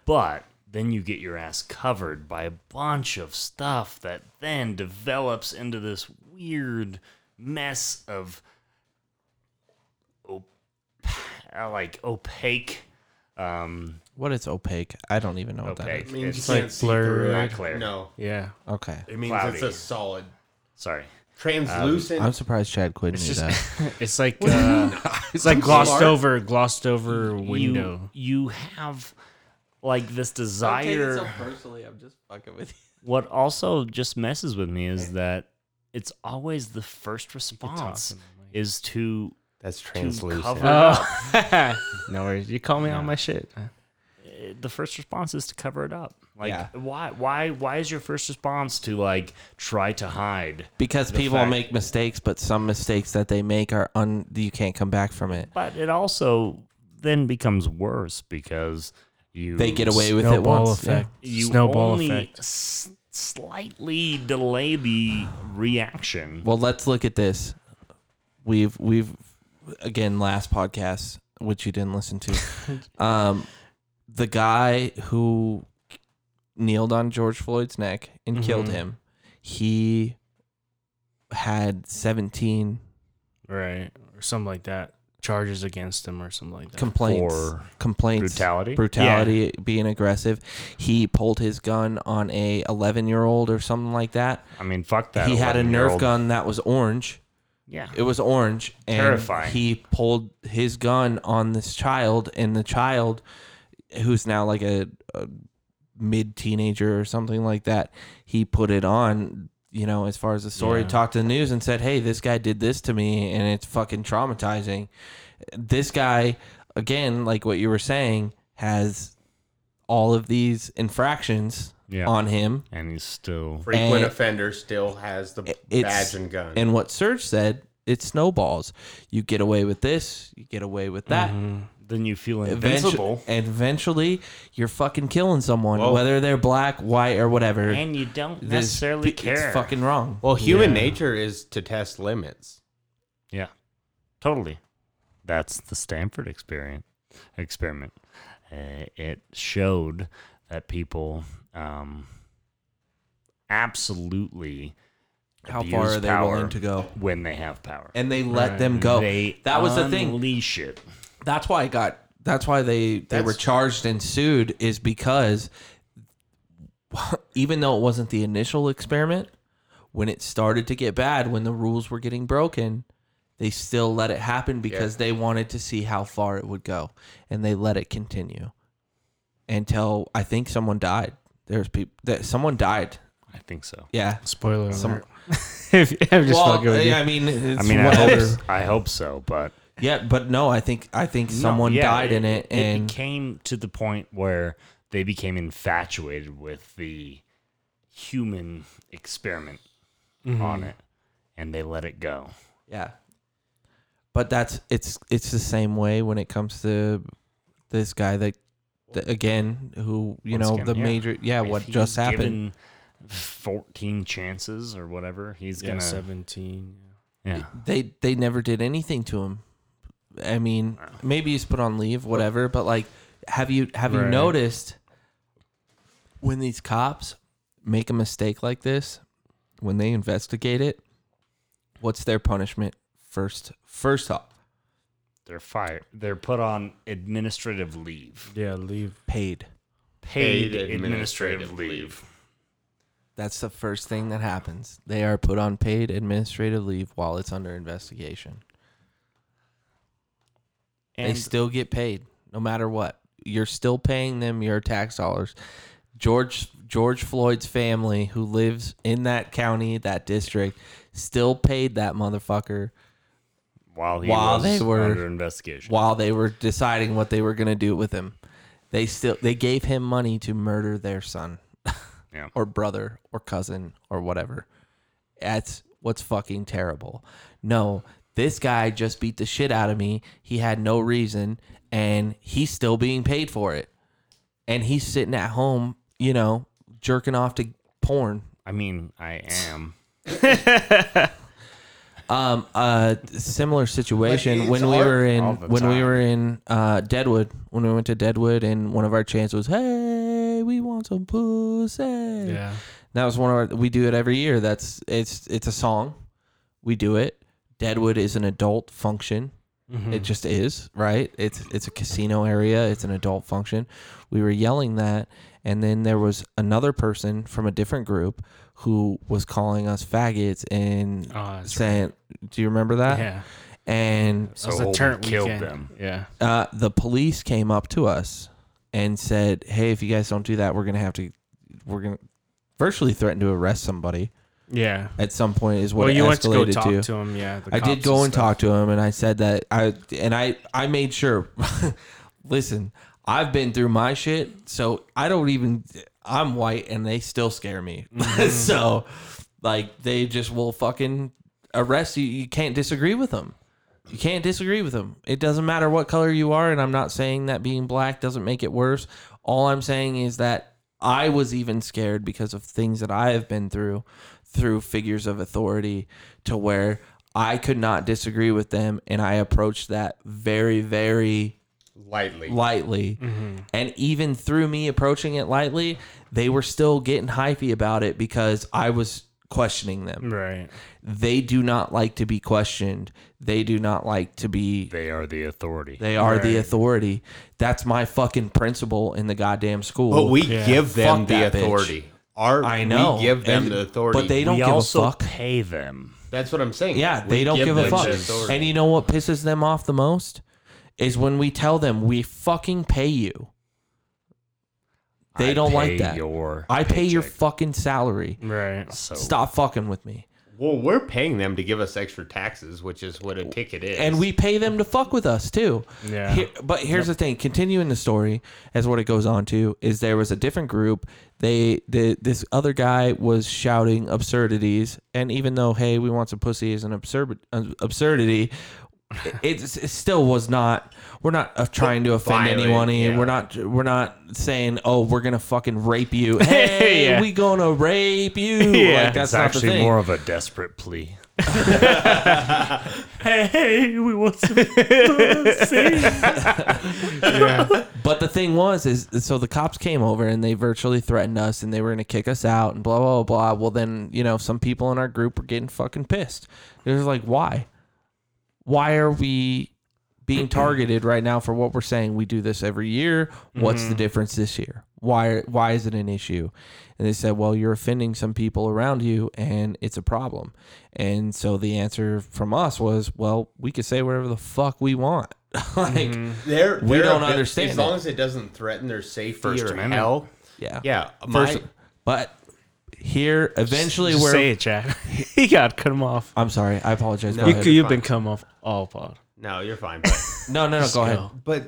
But then you get your ass covered by a bunch of stuff that then develops into this weird mess of like opaque What is opaque? I don't even know what that is. It means it's like blurred. Not clear. No. Yeah. Okay. It means cloudy. It's a solid. Sorry. Translucent. I'm surprised Chad Quinn knew that. It's like it's like glossed over window. You have like this desire. Don't take it so personally, I'm just fucking with you. What also just messes with me is that it's always the first response is to. That's translucent. Oh. No worries. You call me on my shit. The first response is to cover it up. Like, why is your first response to like try to hide? Because people make mistakes, but some mistakes that they make are you can't come back from it. But it also then becomes worse because they get away with it once. Effect. Yeah. You snowball only effect. Slightly delay the reaction. Well, let's look at this. We've again last podcast, which you didn't listen to. The guy who kneeled on George Floyd's neck and killed him, he had 17, right, or something like that, charges against him or something like that. Complaints, brutality, being aggressive. He pulled his gun on a 11-year-old or something like that. I mean, fuck that. He had a Nerf gun that was orange. Yeah, it was orange, and terrifying. He pulled his gun on this child, and the child, who's now like a mid-teenager or something like that, he put it on, you know, as far as the story, talked to the news and said, hey, this guy did this to me, and it's fucking traumatizing. This guy, again, like what you were saying, has all of these infractions on him, and he's still frequent offender, still has the badge and gun. And what Serge said, it snowballs. You get away with this, you get away with that, then you feel invincible. Eventually, you're fucking killing someone, whether they're black, white, or whatever. And you don't necessarily care. It's fucking wrong. Well, human nature is to test limits. Yeah, totally. That's the Stanford experiment. It showed that people. Absolutely. How far are they willing to go when they have power? And they let them go. That was the thing. Unleash it. That's why they were charged and sued, is because even though it wasn't the initial experiment, when it started to get bad, when the rules were getting broken, they still let it happen because they wanted to see how far it would go, and they let it continue until I think someone died. There's people that someone died. I think so. Yeah. Spoiler alert. I hope so, but yeah, but no, I think someone died in it, and it came to the point where they became infatuated with the human experiment on it, and they let it go. Yeah. But it's the same way when it comes to this guy that. What just happened? 14 chances or whatever. He's gonna 17. Yeah, they never did anything to him. I mean, maybe he's put on leave, whatever. But like, have you noticed when these cops make a mistake like this, when they investigate it, what's their punishment first? First off. They're fired. They're put on administrative leave. Yeah, leave. Paid administrative leave. That's the first thing that happens. They are put on paid administrative leave while it's under investigation. And they still get paid, no matter what. You're still paying them your tax dollars. George Floyd's family, who lives in that county, that district, still paid that motherfucker. While they were under investigation, while they were deciding what they were going to do with him, they gave him money to murder their son, or brother, or cousin, or whatever. That's what's fucking terrible. No, this guy just beat the shit out of me. He had no reason, and he's still being paid for it, and he's sitting at home, you know, jerking off to porn. I mean, I am. Similar situation when we were in Deadwood, when we went to Deadwood, and one of our chants was, "Hey, we want some pussy." Yeah, that was we do it every year. It's a song. We do it. Deadwood is an adult function. Mm-hmm. It just is, right? It's a casino area. It's an adult function. We were yelling that, and then there was another person from a different group who was calling us faggots and saying, right. Do you remember that? Yeah. And so the turn killed them. Yeah. The police came up to us and said, "Hey, if you guys don't do that, we're gonna virtually threaten to arrest somebody." Yeah. At some point is what it escalated to. Well, you went to go talk to him, yeah. I did go and talk to him, and I said that I made sure. Listen, I've been through my shit, so I'm white, and they still scare me. Mm-hmm. So, like, they just will fucking arrest you. You can't disagree with them. You can't disagree with them. It doesn't matter what color you are, and I'm not saying that being black doesn't make it worse. All I'm saying is that I was even scared because of things that I have been through figures of authority to where I could not disagree with them, and I approached that very, very lightly. Mm-hmm. And even through me approaching it lightly, they were still getting hypey about it because I was questioning them. Right. They do not like to be questioned. They do not like to be... They are the authority. They are the authority. That's my fucking principal in the goddamn school. But we give them the authority. I know. We give them the authority. But they don't give a fuck. Pay them. That's what I'm saying. Yeah, they don't give a fuck. And you know what pisses them off the most? Is when we tell them we fucking pay you. They don't like that. I pay your fucking salary. Right. So stop fucking with me. Well, we're paying them to give us extra taxes, which is what a ticket is. And we pay them to fuck with us, too. Yeah. But here's the thing. Continuing the story as what it goes on to is there was a different group. This other guy was shouting absurdities. And even though, hey, we want some pussy is an absurdity, it still was not. We're not trying to offend anyone, and we're not saying, "Oh, we're gonna fucking rape you." Hey, we gonna rape you? Yeah, like, that's not the thing. It's actually more of a desperate plea. Hey, we want some pussy. Yeah. But the thing was, so the cops came over and they virtually threatened us, and they were going to kick us out and blah blah blah. Well, then some people in our group were getting fucking pissed. It was like, why? Why are we being targeted right now for what we're saying? We do this every year. What's the difference this year? Why is it an issue? And they said, well, you're offending some people around you, and it's a problem. And so the answer from us was, well, we could say whatever the fuck we want. Like, we don't understand. As long as it doesn't threaten their safety or health. Yeah. Yeah. But... Here, eventually, just say it, Jack. He got cut him off. I'm sorry. I apologize. No, you've been cut off all pod. No, you're fine. No. Go ahead. But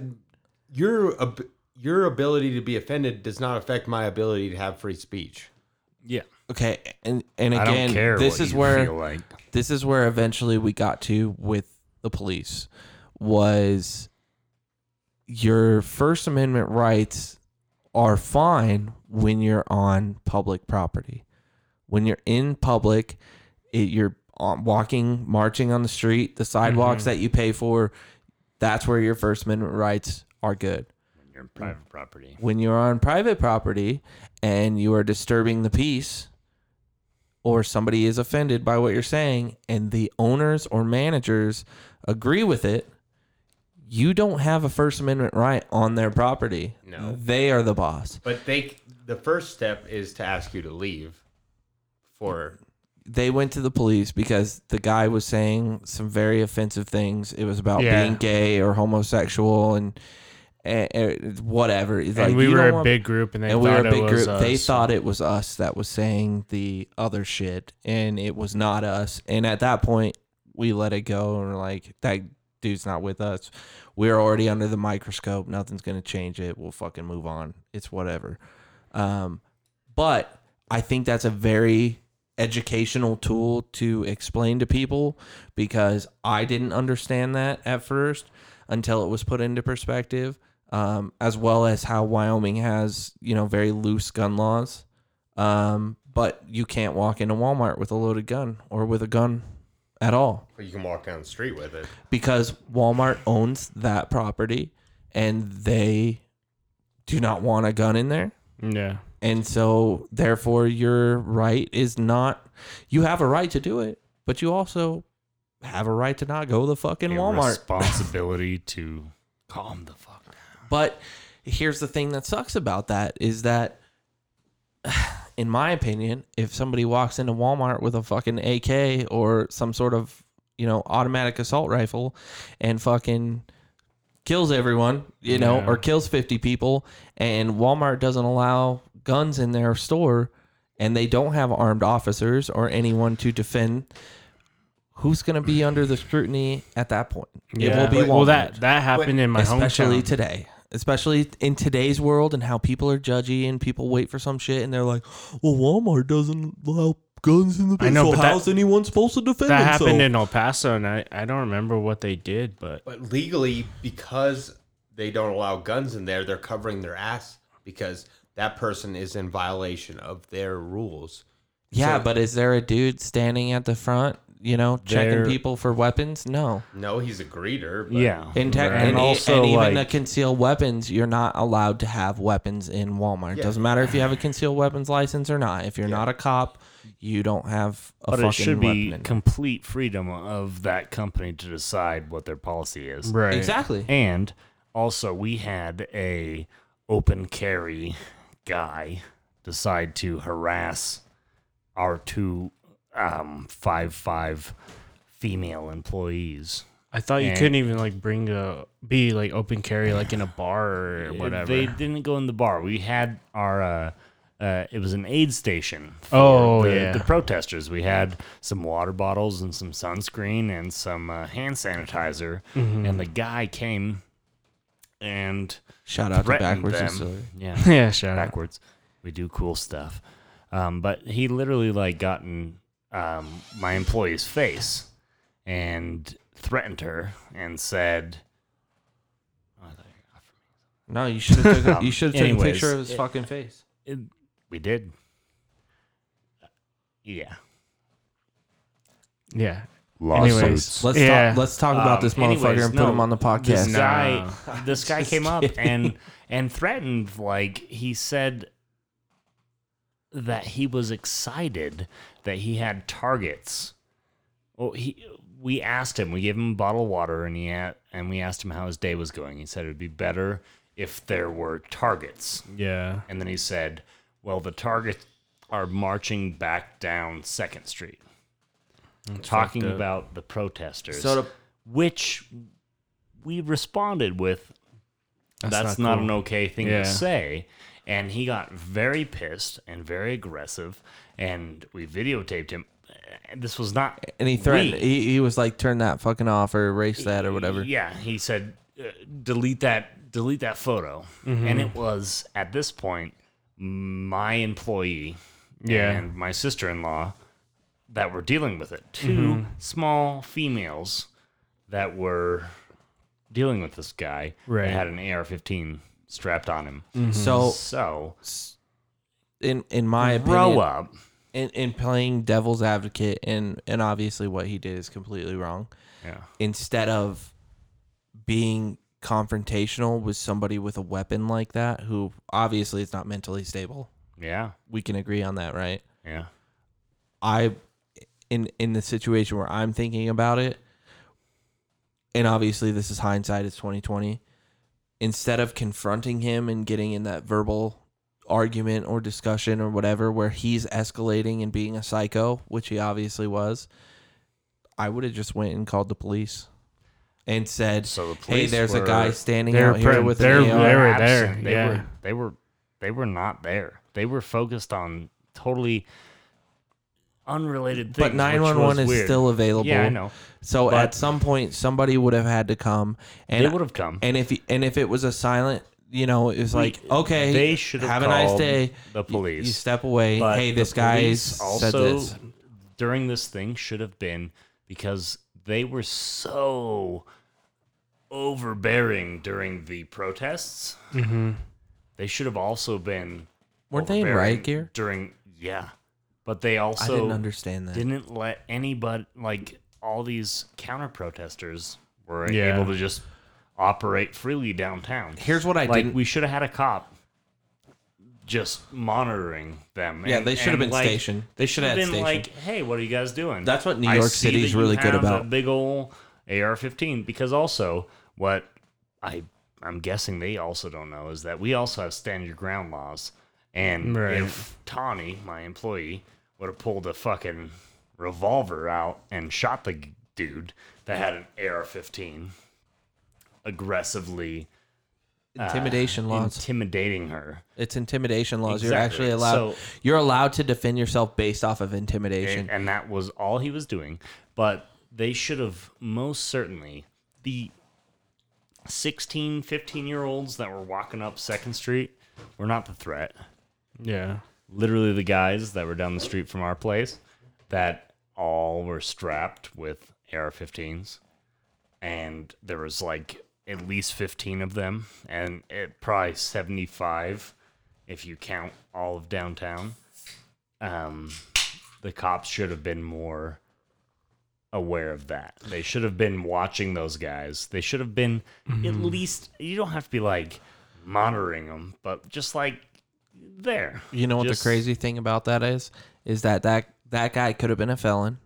your ability to be offended does not affect my ability to have free speech. Yeah. Okay. And again, I don't care this is where eventually we got to with the police was your First Amendment rights are fine when you're on public property. When you're in public, you're walking, marching on the street, the sidewalks that you pay for, that's where your First Amendment rights are good. When you're on private property. When you're on private property and you are disturbing the peace or somebody is offended by what you're saying and the owners or managers agree with it, you don't have a First Amendment right on their property. No. They are the boss. But the first step is to ask you to leave. They went to the police because the guy was saying some very offensive things. It was about being gay or homosexual and whatever. It's and like, we were a big group, and they thought it was us that was saying the other shit, and it was not us. And at that point, we let it go, and we're like, that dude's not with us. We're already under the microscope. Nothing's going to change it. We'll fucking move on. It's whatever. But I think that's a very educational tool to explain to people because I didn't understand that at first until it was put into perspective, as well as how Wyoming has, very loose gun laws. But you can't walk into Walmart with a loaded gun or with a gun at all. But you can walk down the street with it. Because Walmart owns that property and they do not want a gun in there. Yeah. And so, therefore, your right is not... You have a right to do it, but you also have a right to not go the fucking Walmart. Responsibility to calm the fuck down. But here's the thing that sucks about that is that, in my opinion, if somebody walks into Walmart with a fucking AK or some sort of, you know, automatic assault rifle and fucking kills everyone, you know, or kills 50 people, and Walmart doesn't allow guns in their store and they don't have armed officers or anyone to defend, who's going to be under the scrutiny at that point? Yeah. It will be Walmart. Well, that happened in my hometown. Especially today. Especially in today's world and how people are judgy and people wait for some shit and they're like, well, Walmart doesn't allow guns in the business. I know, so how's anyone supposed to defend that himself? Happened in El Paso, and I don't remember what they did, but legally, because they don't allow guns in there, they're covering their ass because that person is in violation of their rules. Yeah, so, but is there a dude standing at the front, you know, checking people for weapons? No, he's a greeter. But yeah, and also even the concealed weapons, you're not allowed to have weapons in Walmart. Yeah. Doesn't matter if you have a concealed weapons license or not. If you're not a cop, you don't have a fucking weapon. But it should be complete freedom of that company to decide what their policy is. Right. Exactly. And also, we had a open carry guy decide to harass our two 5'5" female employees. I thought you couldn't even like be like open carry like in a bar or whatever. They didn't go in the bar. We had our it was an aid station for the protesters. We had some water bottles and some sunscreen and some hand sanitizer, and the guy came and shout out to Backwards Distillery. Yeah, shout out Backwards. We do cool stuff. But he literally like got in my employee's face and threatened her and said, "Oh, I thought you were offering me." No, you should have taken a picture of his fucking face. We did. Yeah. Lawsuits. Anyways, let's talk about this motherfucker and put him on the podcast. This guy came up and threatened, like he said, that he was excited that he had targets. Well, we asked him. We gave him a bottle of water, and we asked him how his day was going. He said it would be better if there were targets. Yeah. And then he said, well, the targets are marching back down 2nd Street. Talking about the protesters. Which we responded with, that's not cool. An okay thing to say. And he got very pissed and very aggressive, and we videotaped him. This was not... And he threatened... He was like, turn that fucking off or erase that or whatever. Yeah, he said, delete that photo. Mm-hmm. And it was, at this point, my employee and my sister-in-law that were dealing with it. Two small females that were dealing with this guy that had an AR-15 strapped on him. Mm-hmm. So in my opinion, up. In playing devil's advocate, and obviously what he did is completely wrong. Yeah. Instead of being confrontational with somebody with a weapon like that, who obviously is not mentally stable. Yeah. We can agree on that, right? Yeah. In the situation where I'm thinking about it, and obviously this is hindsight, it's 2020. Instead of confronting him and getting in that verbal argument or discussion or whatever where he's escalating and being a psycho, which he obviously was, I would have just went and called the police and said, hey, there's a guy standing out here with an AR. They were there. They were not there. They were focused on totally unrelated things. But 911 is still available. Yeah, I know. So but at some point, somebody would have had to come. And they would have come. And if it was a silent, you know, it was like, okay, they should have a nice day. The police. You step away. But hey, this guy said this. During this thing should have been, because they were so overbearing during the protests. Mm-hmm. They should have also been. Weren't they in riot gear? But they also didn't understand that. Didn't let anybody, like all these counter protesters were able to just operate freely downtown. Here's what I didn't. We should have had a cop just monitoring them. Yeah, they should have been stationed. They should have been stationed. Like, hey, what are you guys doing? That's what New York City's really good about. A big old AR-15, because also what I'm guessing they also don't know is that we also have stand your ground laws. And if Tawny, my employee, would have pulled a fucking revolver out and shot the dude that had an AR-15, aggressively intimidation laws, intimidating her. It's intimidation laws. Exactly. You're actually allowed. So, you're allowed to defend yourself based off of intimidation, and that was all he was doing. But they should have most certainly the 16, 15-year-olds that were walking up 2nd Street were not the threat. Yeah, literally the guys that were down the street from our place that all were strapped with AR-15s, and there was like at least 15 of them, and it probably 75 if you count all of downtown. The cops should have been more aware of that. They should have been watching those guys. They should have been at least, you don't have to be like monitoring them, but just like there. You know what the crazy thing about that is that guy could have been a felon.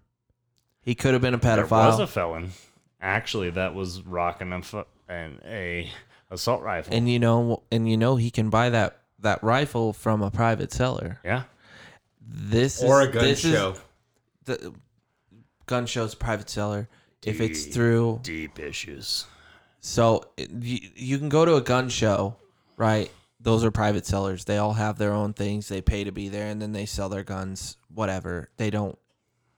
He could have been a pedophile. There was a felon. Actually, that was rocking an assault rifle. And you know, he can buy that rifle from a private seller. Yeah. The gun show's a private seller. If it's through deep issues. So you can go to a gun show, right? Those are private sellers. They all have their own things. They pay to be there, and then they sell their guns, whatever. They don't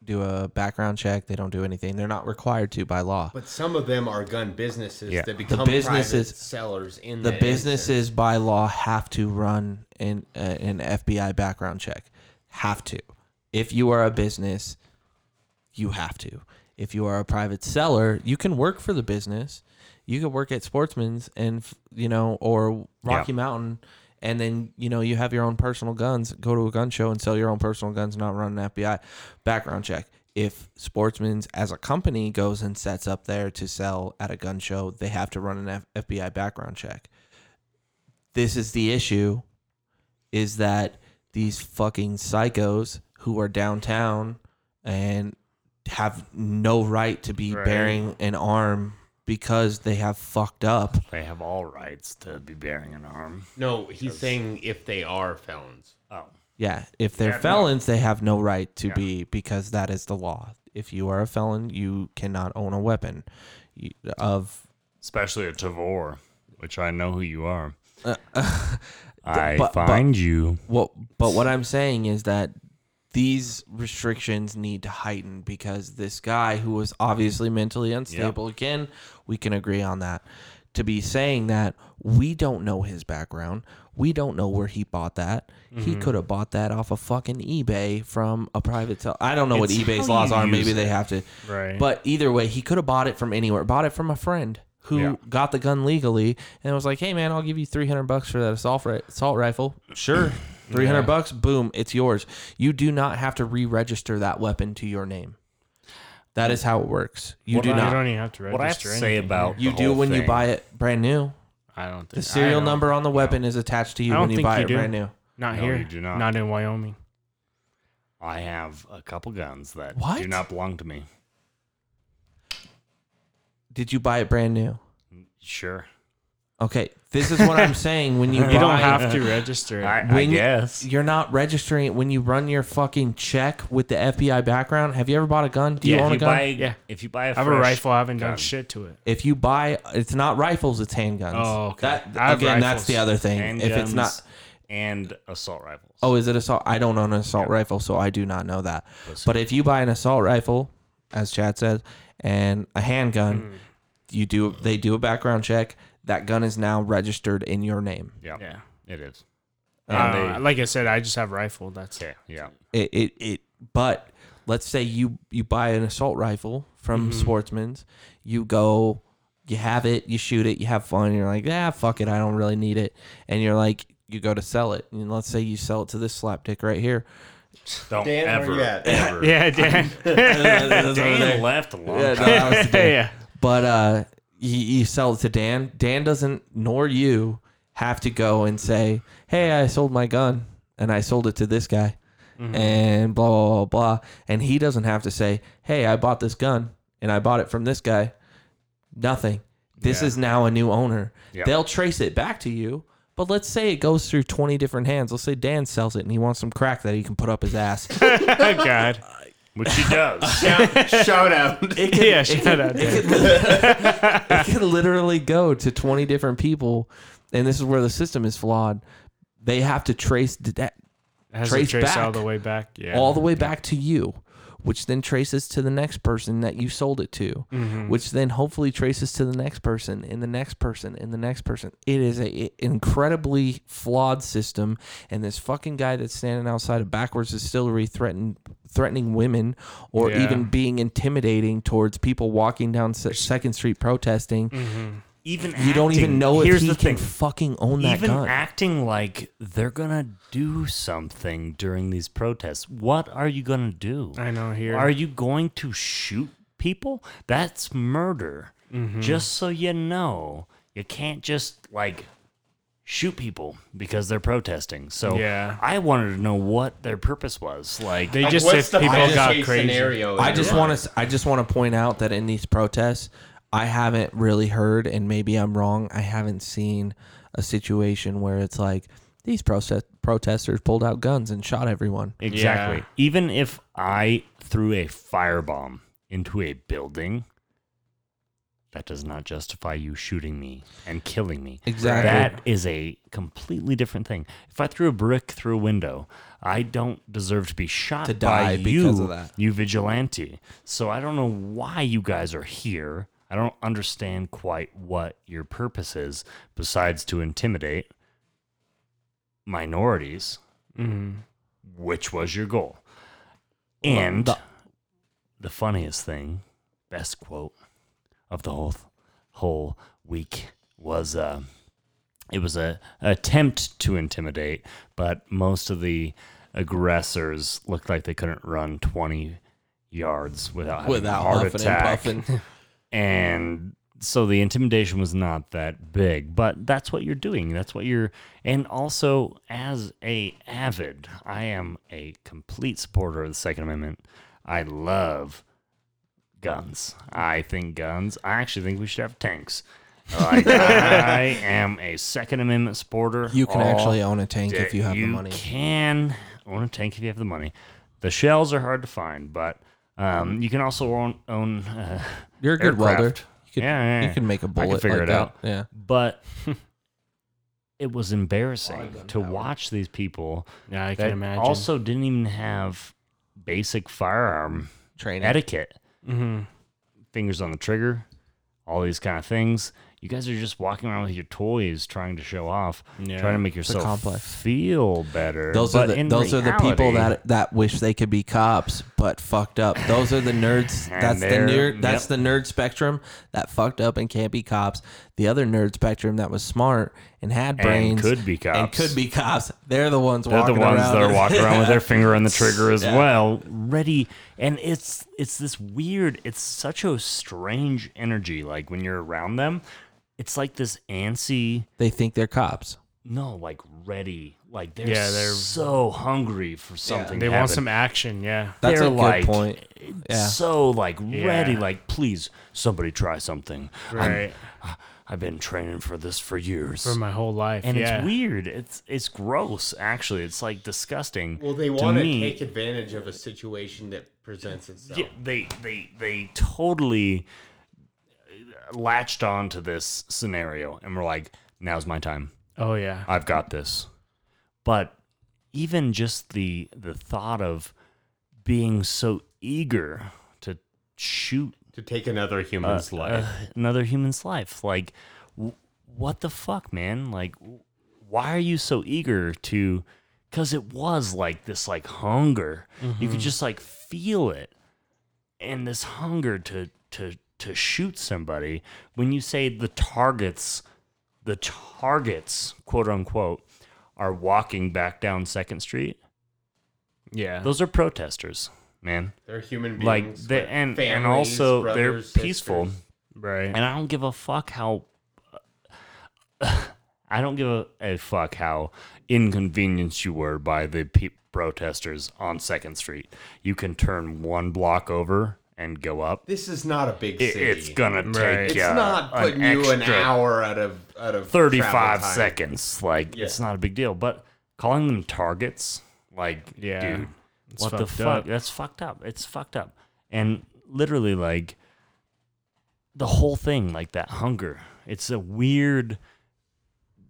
do a background check. They don't do anything. They're not required to by law. But some of them are gun businesses that become private sellers. In the businesses instance. By law have to run an FBI background check. Have to. If you are a business, you have to. If you are a private seller, you can work for the business. You could work at Sportsman's and or Rocky Mountain. And then, you have your own personal guns, go to a gun show and sell your own personal guns, not run an FBI background check. If Sportsman's as a company goes and sets up there to sell at a gun show, they have to run an FBI background check. This is the issue, is that these fucking psychos who are downtown and have no right to be bearing an arm, because they have fucked up. They have all rights to be bearing an arm. No, he's saying if they are felons. Oh. Yeah, if they're felons, they have no right to be, because that is the law. If you are a felon, you cannot own a weapon. Especially a Tavor, which I know who you are. I find you. But what I'm saying is that these restrictions need to heighten, because this guy who was obviously mentally unstable, again, we can agree on that, to be saying that we don't know his background. We don't know where he bought that. Mm-hmm. He could have bought that off of fucking eBay from a private seller. I don't know what eBay's laws are. Maybe they have to. Right. But either way, he could have bought it from anywhere. Bought it from a friend who got the gun legally and was like, hey, man, I'll give you $300 for that assault rifle. Sure. $300, boom, it's yours. You do not have to re-register that weapon to your name. That is how it works. You don't even have to register. What I have to say about you do when you buy it brand new. I don't think the serial number on the weapon is attached to you when you buy it brand new. Not here. You do not. Not in Wyoming. I have a couple guns that do not belong to me. Did you buy it brand new? Sure. Okay, this is what I'm saying. When you don't have to register it. I guess. You're not registering it when you run your fucking check with the FBI background. Have you ever bought a gun? Do you own a gun? If you buy a rifle, I haven't done shit to it. If you buy, it's not rifles, it's handguns. Oh, okay. That's the other thing. Handguns, if it's not. And assault rifles. Oh, is it assault? I don't own an assault rifle, so I do not know that. But if you buy an assault rifle, as Chad said, and a handgun, they do a background check. That gun is now registered in your name. Yeah, it is. Like I said, I just have rifle. That's it. Yeah. But let's say you buy an assault rifle from Sportsman's. You go, you have it, you shoot it, you have fun. You're like, fuck it, I don't really need it. And you're like, you go to sell it. And let's say you sell it to this slapdick right here. Don't Dan ever. Yeah, Dan. Dan left a long time. That was the day. But you sell it to Dan. Dan doesn't, nor you, have to go and say, hey, I sold my gun and I sold it to this guy, mm-hmm. and blah, blah, blah, blah. And he doesn't have to say, hey, I bought this gun and I bought it from this guy. Nothing. This is now a new owner. Yep. They'll trace it back to you. But let's say it goes through 20 different hands. Let's say Dan sells it and he wants some crack that he can put up his ass. God. Which he does. Shout out. It can literally go to 20 different people. And this is where the system is flawed. They have to trace that. Trace back, all the way back. Yeah. All the way back to you, which then traces to the next person that you sold it to, mm-hmm. which then hopefully traces to the next person and the next person and the next person. It is an incredibly flawed system. And this fucking guy that's standing outside of Backwards Distillery threatening women or even being intimidating towards people walking down 2nd Street protesting. Mm-hmm. Even you don't even know if he can fucking own that gun. Even acting like they're going to do something during these protests. What are you going to do? I know here. Are you going to shoot people? That's murder. Mm-hmm. Just so you know, you can't just like shoot people because they're protesting. So I wanted to know what their purpose was. Like they just if people got crazy. I just want to point out that in these protests, I haven't really heard, and maybe I'm wrong, I haven't seen a situation where it's like, these protesters pulled out guns and shot everyone. Exactly. Yeah. Even if I threw a firebomb into a building, that does not justify you shooting me and killing me. Exactly. That is a completely different thing. If I threw a brick through a window, I don't deserve to be shot to die by because of that. You vigilante. So I don't know why you guys are here. I don't understand quite what your purpose is besides to intimidate minorities, mm-hmm. which was your goal. And the funniest thing, best quote of the whole week was it was an attempt to intimidate, but most of the aggressors looked like they couldn't run 20 yards without having a heart attack. And puffing. And so the intimidation was not that big, but that's what you're doing. That's what you're, and also as a avid, I am a complete supporter of the Second Amendment. I love guns. I think guns, I actually think we should have tanks. Like, I am a Second Amendment supporter. You can actually own a tank if you have the money. You can own a tank if you have the money. The shells are hard to find, but you can also own you're a good aircraft. Welder. You could, you can make a bullet. I can figure it out. Yeah. But it was embarrassing to watch these people. Yeah, I can imagine. Also, didn't even have basic firearm training etiquette. Mm-hmm. Fingers on the trigger, all these kind of things. You guys are just walking around with your toys, trying to show off, trying to make yourself feel better. Those are the people that wish they could be cops, but fucked up. Those are the nerds. That's the nerd spectrum that fucked up and can't be cops. The other nerd spectrum that was smart and had brains and could be cops. They're the ones. They're walking around with their finger on the trigger as well, ready. And it's this weird. It's such a strange energy. Like when you're around them. It's like this antsy. They think they're cops. No, like ready. Like they're so hungry for something. Yeah, they want some action. Yeah, that's a good point. Yeah. So like ready. Like please, somebody try something. Right. I've been training for this for years. For my whole life. And it's weird. It's gross. Actually, it's like disgusting. Well, they want to take advantage of a situation that presents itself. Yeah, they totally latched on to this scenario and we're like, now's my time. Oh yeah, I've got this. But even just the thought of being so eager to shoot, to take another human's life, like what the fuck, man? Like why are you so eager to, because it was like this like hunger, mm-hmm. you could just like feel it, and this hunger to shoot somebody. When you say the targets, quote unquote, are walking back down 2nd Street. Yeah. Those are protesters, man. They're human beings. Like they, and, families, and also brothers, they're peaceful. Sisters. Right. And I don't give a fuck how I don't give a fuck how inconvenienced you were by the protesters on 2nd Street. You can turn one block over and go up. This is not a big city. It's gonna take it's not putting you an hour out of 35 seconds. Like it's not a big deal. But calling them targets, like dude, what the fuck? That's fucked up. It's fucked up. And literally, like the whole thing, like that hunger. It's a weird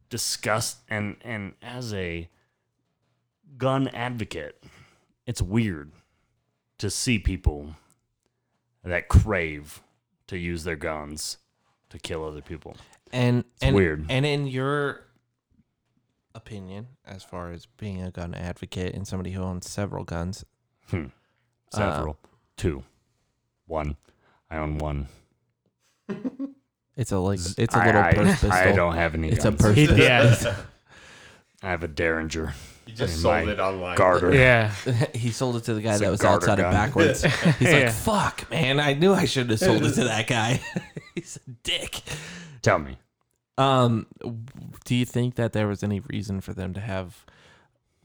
disgust, and as a gun advocate, it's weird to see people that crave to use their guns to kill other people. And it's weird. And in your opinion, as far as being a gun advocate and somebody who owns several guns, two, one, I own one. It's a little pistol. I don't have any. It's guns. A purse. Yeah. I have a Derringer. You just sold it online. Garter. Yeah. He sold it to the guy that was outside of Backwards. He's like, fuck, man. I knew I shouldn't have sold it to that guy. He's a dick. Tell me. Do you think that there was any reason for them to have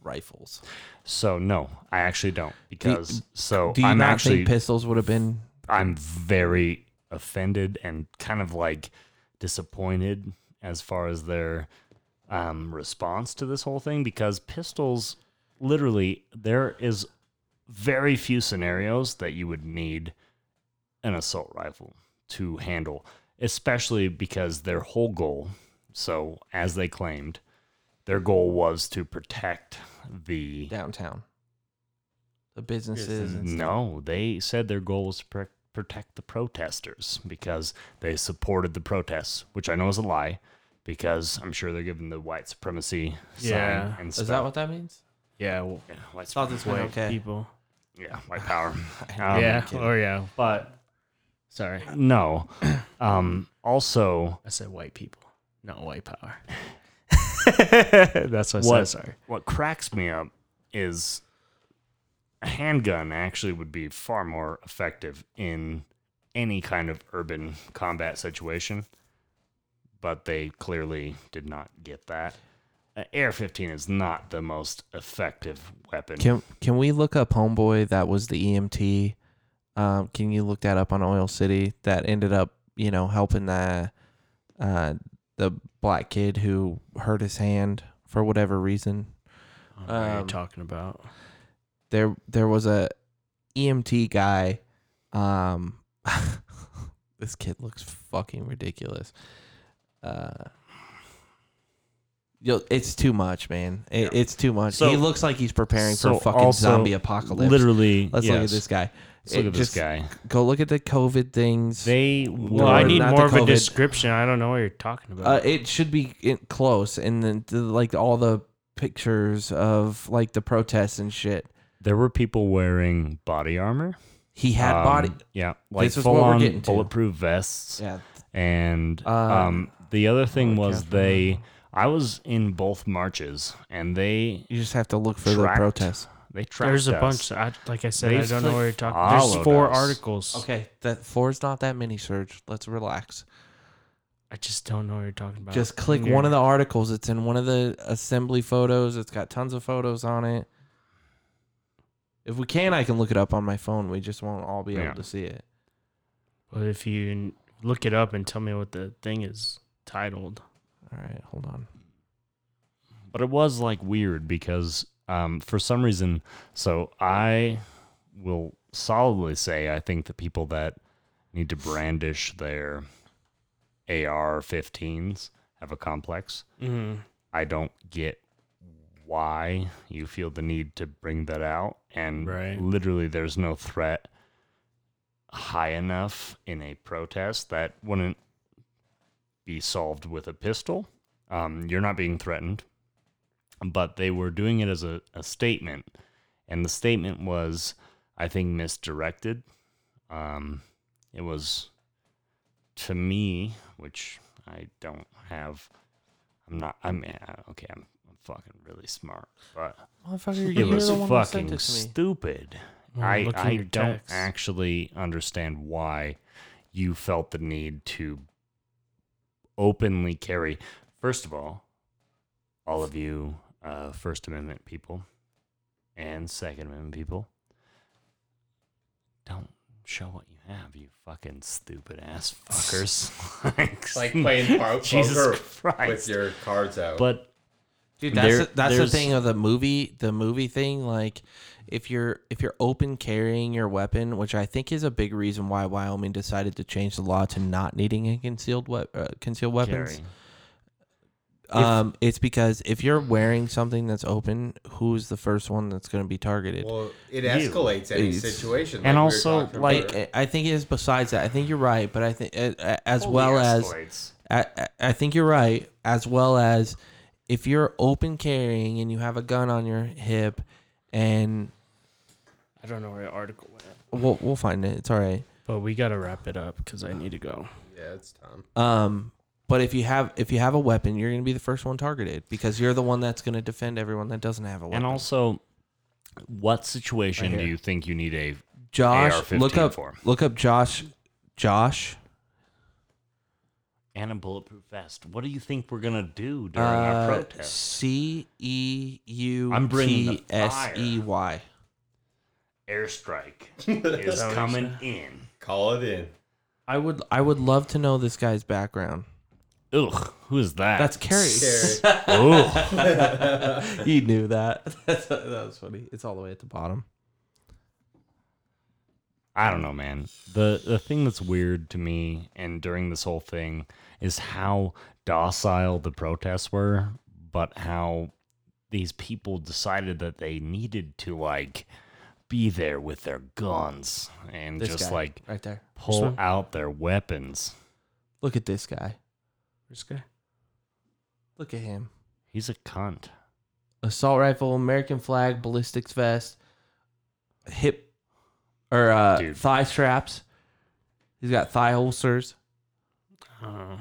rifles? So no, I actually don't, because do you not think pistols would have been? I'm very offended and kind of like disappointed as far as their response to this whole thing, because pistols, literally, there is very few scenarios that you would need an assault rifle to handle, especially because their whole goal, so as they claimed, their goal was to protect the downtown, the businesses. And no, they said their goal was to protect the protesters because they supported the protests, which I know is a lie because I'm sure they're giving the white supremacy sign and stuff. Is that what that means? Yeah. Well, yeah, white supremacy. White people. Yeah, white power. But sorry. No. Also, I said white people, not white power. That's what I said. Sorry. What cracks me up is a handgun actually would be far more effective in any kind of urban combat situation, but they clearly did not get that. AR-15 is not the most effective weapon. Can we look up homeboy that was the EMT? Can you look that up on Oil City? That ended up, you know, helping the black kid who hurt his hand for whatever reason. What are you talking about? There was a EMT guy. This kid looks fucking ridiculous. It's too much, man. It's too much. So, he looks like he's preparing for fucking zombie apocalypse. Literally, let's look at this guy. Go look at the COVID things. I need more of a description. I don't know what you're talking about. It should be close, and then like all the pictures of like the protests and shit. There were people wearing body armor. He had body. Yeah. Like full-on bulletproof vests. Yeah. And the other thing was I was in both marches, and they... You just have to look for the protests. They tracked us. There's a bunch. Like I said, I don't know what you're talking about. There's 4 articles. Okay. That 4's not that many, Serge. Let's relax. I just don't know what you're talking about. Just click one of the articles. It's in one of the assembly photos. It's got tons of photos on it. If we can, I can look it up on my phone. We just won't all be able to see it. But if you look it up and tell me what the thing is titled. All right, hold on. But it was like weird because for some reason, so I will solidly say I think the people that need to brandish their AR-15s have a complex. Mm-hmm. I don't get why you feel the need to bring that out, and literally there's no threat high enough in a protest that wouldn't be solved with a pistol. You're not being threatened, but they were doing it as a statement, and the statement was, I think, misdirected. It was, to me, which I don't have, I'm fucking really smart, but it was fucking stupid. I don't actually understand why you felt the need to openly carry. First of all, all of you First Amendment people and Second Amendment people. Don't show what you have, you fucking stupid ass fuckers. like playing poker with your cards out. But dude, that's the thing of the movie thing. Like, if you're open carrying your weapon, which I think is a big reason why Wyoming decided to change the law to not needing a concealed weapons. Carry. It's because if you're wearing something that's open, who's the first one that's going to be targeted? Well, it escalates any situation. And also, I think it is besides that. I think you're right, but I think I think you're right, as well as if you're open carrying and you have a gun on your hip, and I don't know where the article went. We'll find it. It's all right. But we got to wrap it up because I need to go. Yeah, it's time. But if you have a weapon, you're going to be the first one targeted because you're the one that's going to defend everyone that doesn't have a weapon. And also, what situation do you think you need a AR-15 for? Look up Josh. And a bulletproof vest. What do you think we're going to do during our protest? CEUTSEY. Airstrike is coming in. Call it in. I would love to know this guy's background. Ugh, who is that? That's Carrie. Oh, he knew that. That was funny. It's all the way at the bottom. I don't know, man. The thing that's weird to me, and during this whole thing, is how docile the protests were, but how these people decided that they needed to be there with their guns and right there, pull out their weapons. Look at this guy. This guy. Look at him. He's a cunt. Assault rifle, American flag, ballistics vest, hip or thigh straps. He's got thigh holsters. And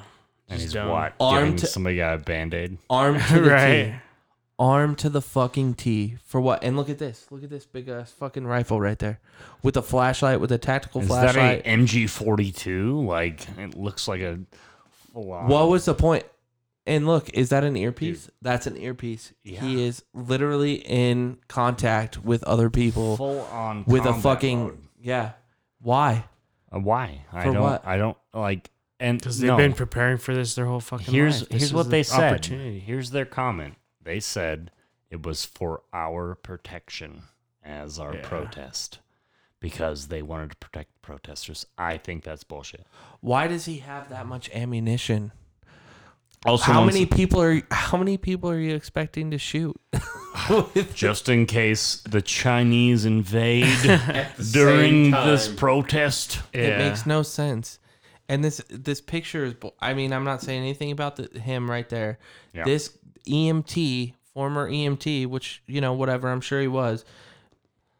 he's what? Somebody got a Band-Aid. Armed to the T. Armed to the fucking T. For what? And look at this. Look at this big ass fucking rifle right there. With a flashlight, with a tactical flashlight. Is that an MG-42? It looks like a... Wow. What was the point? And look, is that an earpiece? Dude. That's an earpiece. Yeah. He is literally in contact with other people. Full on with a fucking mode. Yeah. Why? Why? For I don't. What? I don't like. And because they've been preparing for this their whole fucking life. Here's what they said. Here's their comment. They said it was for our protection as our protest. Because they wanted to protect protesters. I think that's bullshit. Why does he have that much ammunition? Also, how many people are you expecting to shoot? Just in case the Chinese invade during this protest. Yeah. It makes no sense. And this picture is. I mean, I'm not saying anything about him right there. Yeah. This EMT, former EMT, which whatever, I'm sure he was.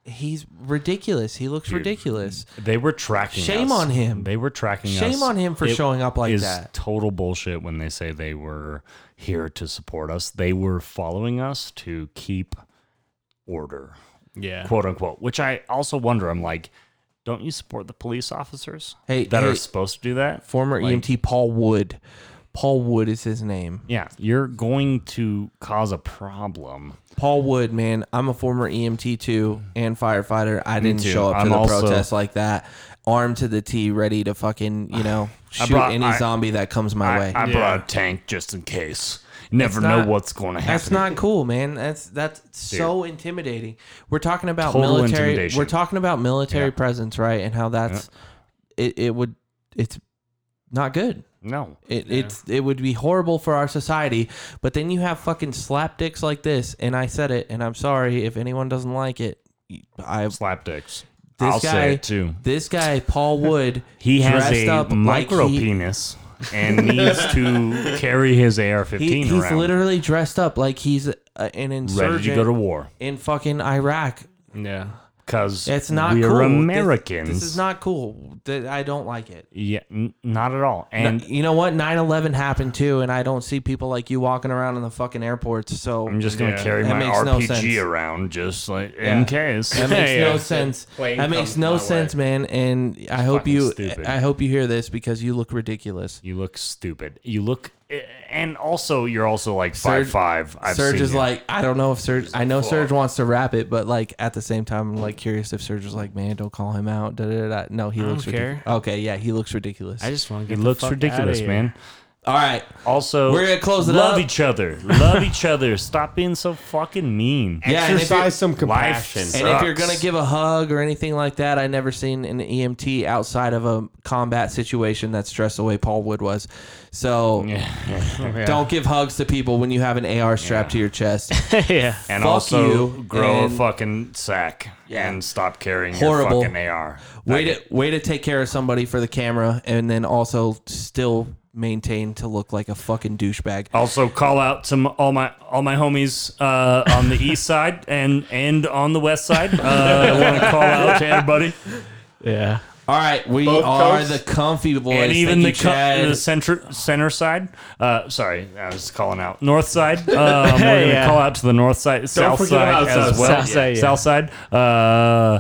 He's ridiculous. He looks ridiculous. They were tracking us. Shame on him. They were tracking us. Shame on him for showing up like that. It's total bullshit when they say they were here to support us. They were following us to keep order. Yeah. Quote, unquote. Which I also wonder. I'm like, don't you support the police officers that are supposed to do that? Former EMT Paul Wood. Paul Wood is his name. Yeah, you're going to cause a problem. Paul Wood, man, I'm a former EMT too and firefighter. I didn't show up to the protest like that, armed to the T, ready to fucking, shoot any zombie that comes my way. I brought a tank just in case. Never know what's going to happen. That's not cool, man. That's so intimidating. We're talking about military. We're talking about military presence, right? And how that's it's not good. No. It would be horrible for our society, but then you have fucking slapdicks like this, and I said it, and I'm sorry if anyone doesn't like it. Slapdicks. I'll say it too. This guy, Paul Wood, he has a micro penis and needs to carry his AR-15 around. He's literally dressed up like he's an insurgent. Ready to go to war. In fucking Iraq. Yeah. Because we're Americans. This is not cool. I don't like it. Yeah, not at all. And you know what? 9/11 happened too, and I don't see people like you walking around in the fucking airports. So I'm just going to carry my RPG around just in case. That makes no sense. That makes no sense, man. And I hope you hear this because you look ridiculous. You look stupid. You look And also, you're also like 5'5". Surge is like, I don't know if Surge... I know Surge wants to rap it, but like at the same time, I'm like curious if Surge is like, man, don't call him out. No, he looks ridiculous. Okay, yeah, he looks ridiculous. I just want to get the fuck out of here. He looks ridiculous, man. All right. Also, we're going to close it up. Love each other. Love each other. Stop being so fucking mean. Yeah, exercise some compassion. And if you're going to give a hug or anything like that, I never seen an EMT outside of a combat situation that stressed the way Paul Wood was. So don't give hugs to people when you have an AR strapped to your chest. And grow a fucking sack. Yeah. And stop carrying your fucking AR. Way to take care of somebody for the camera and then also still maintain to look like a fucking douchebag. Also, call out to all my homies on the east side and on the west side. I want to call out to everybody. Yeah. All right, we are the Comfy Boys. And even the center side. Sorry, I was calling out. North side. We're going to call out to the north side, south side as well. South side.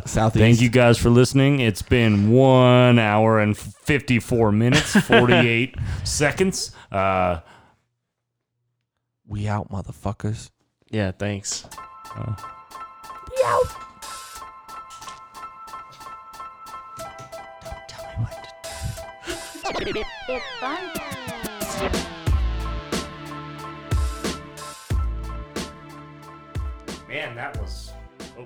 Southeast. Thank you guys for listening. It's been 1 hour and 54 minutes, 48 seconds. We out, motherfuckers. Yeah, thanks. We out. It's fun time. Man, that was... Oh.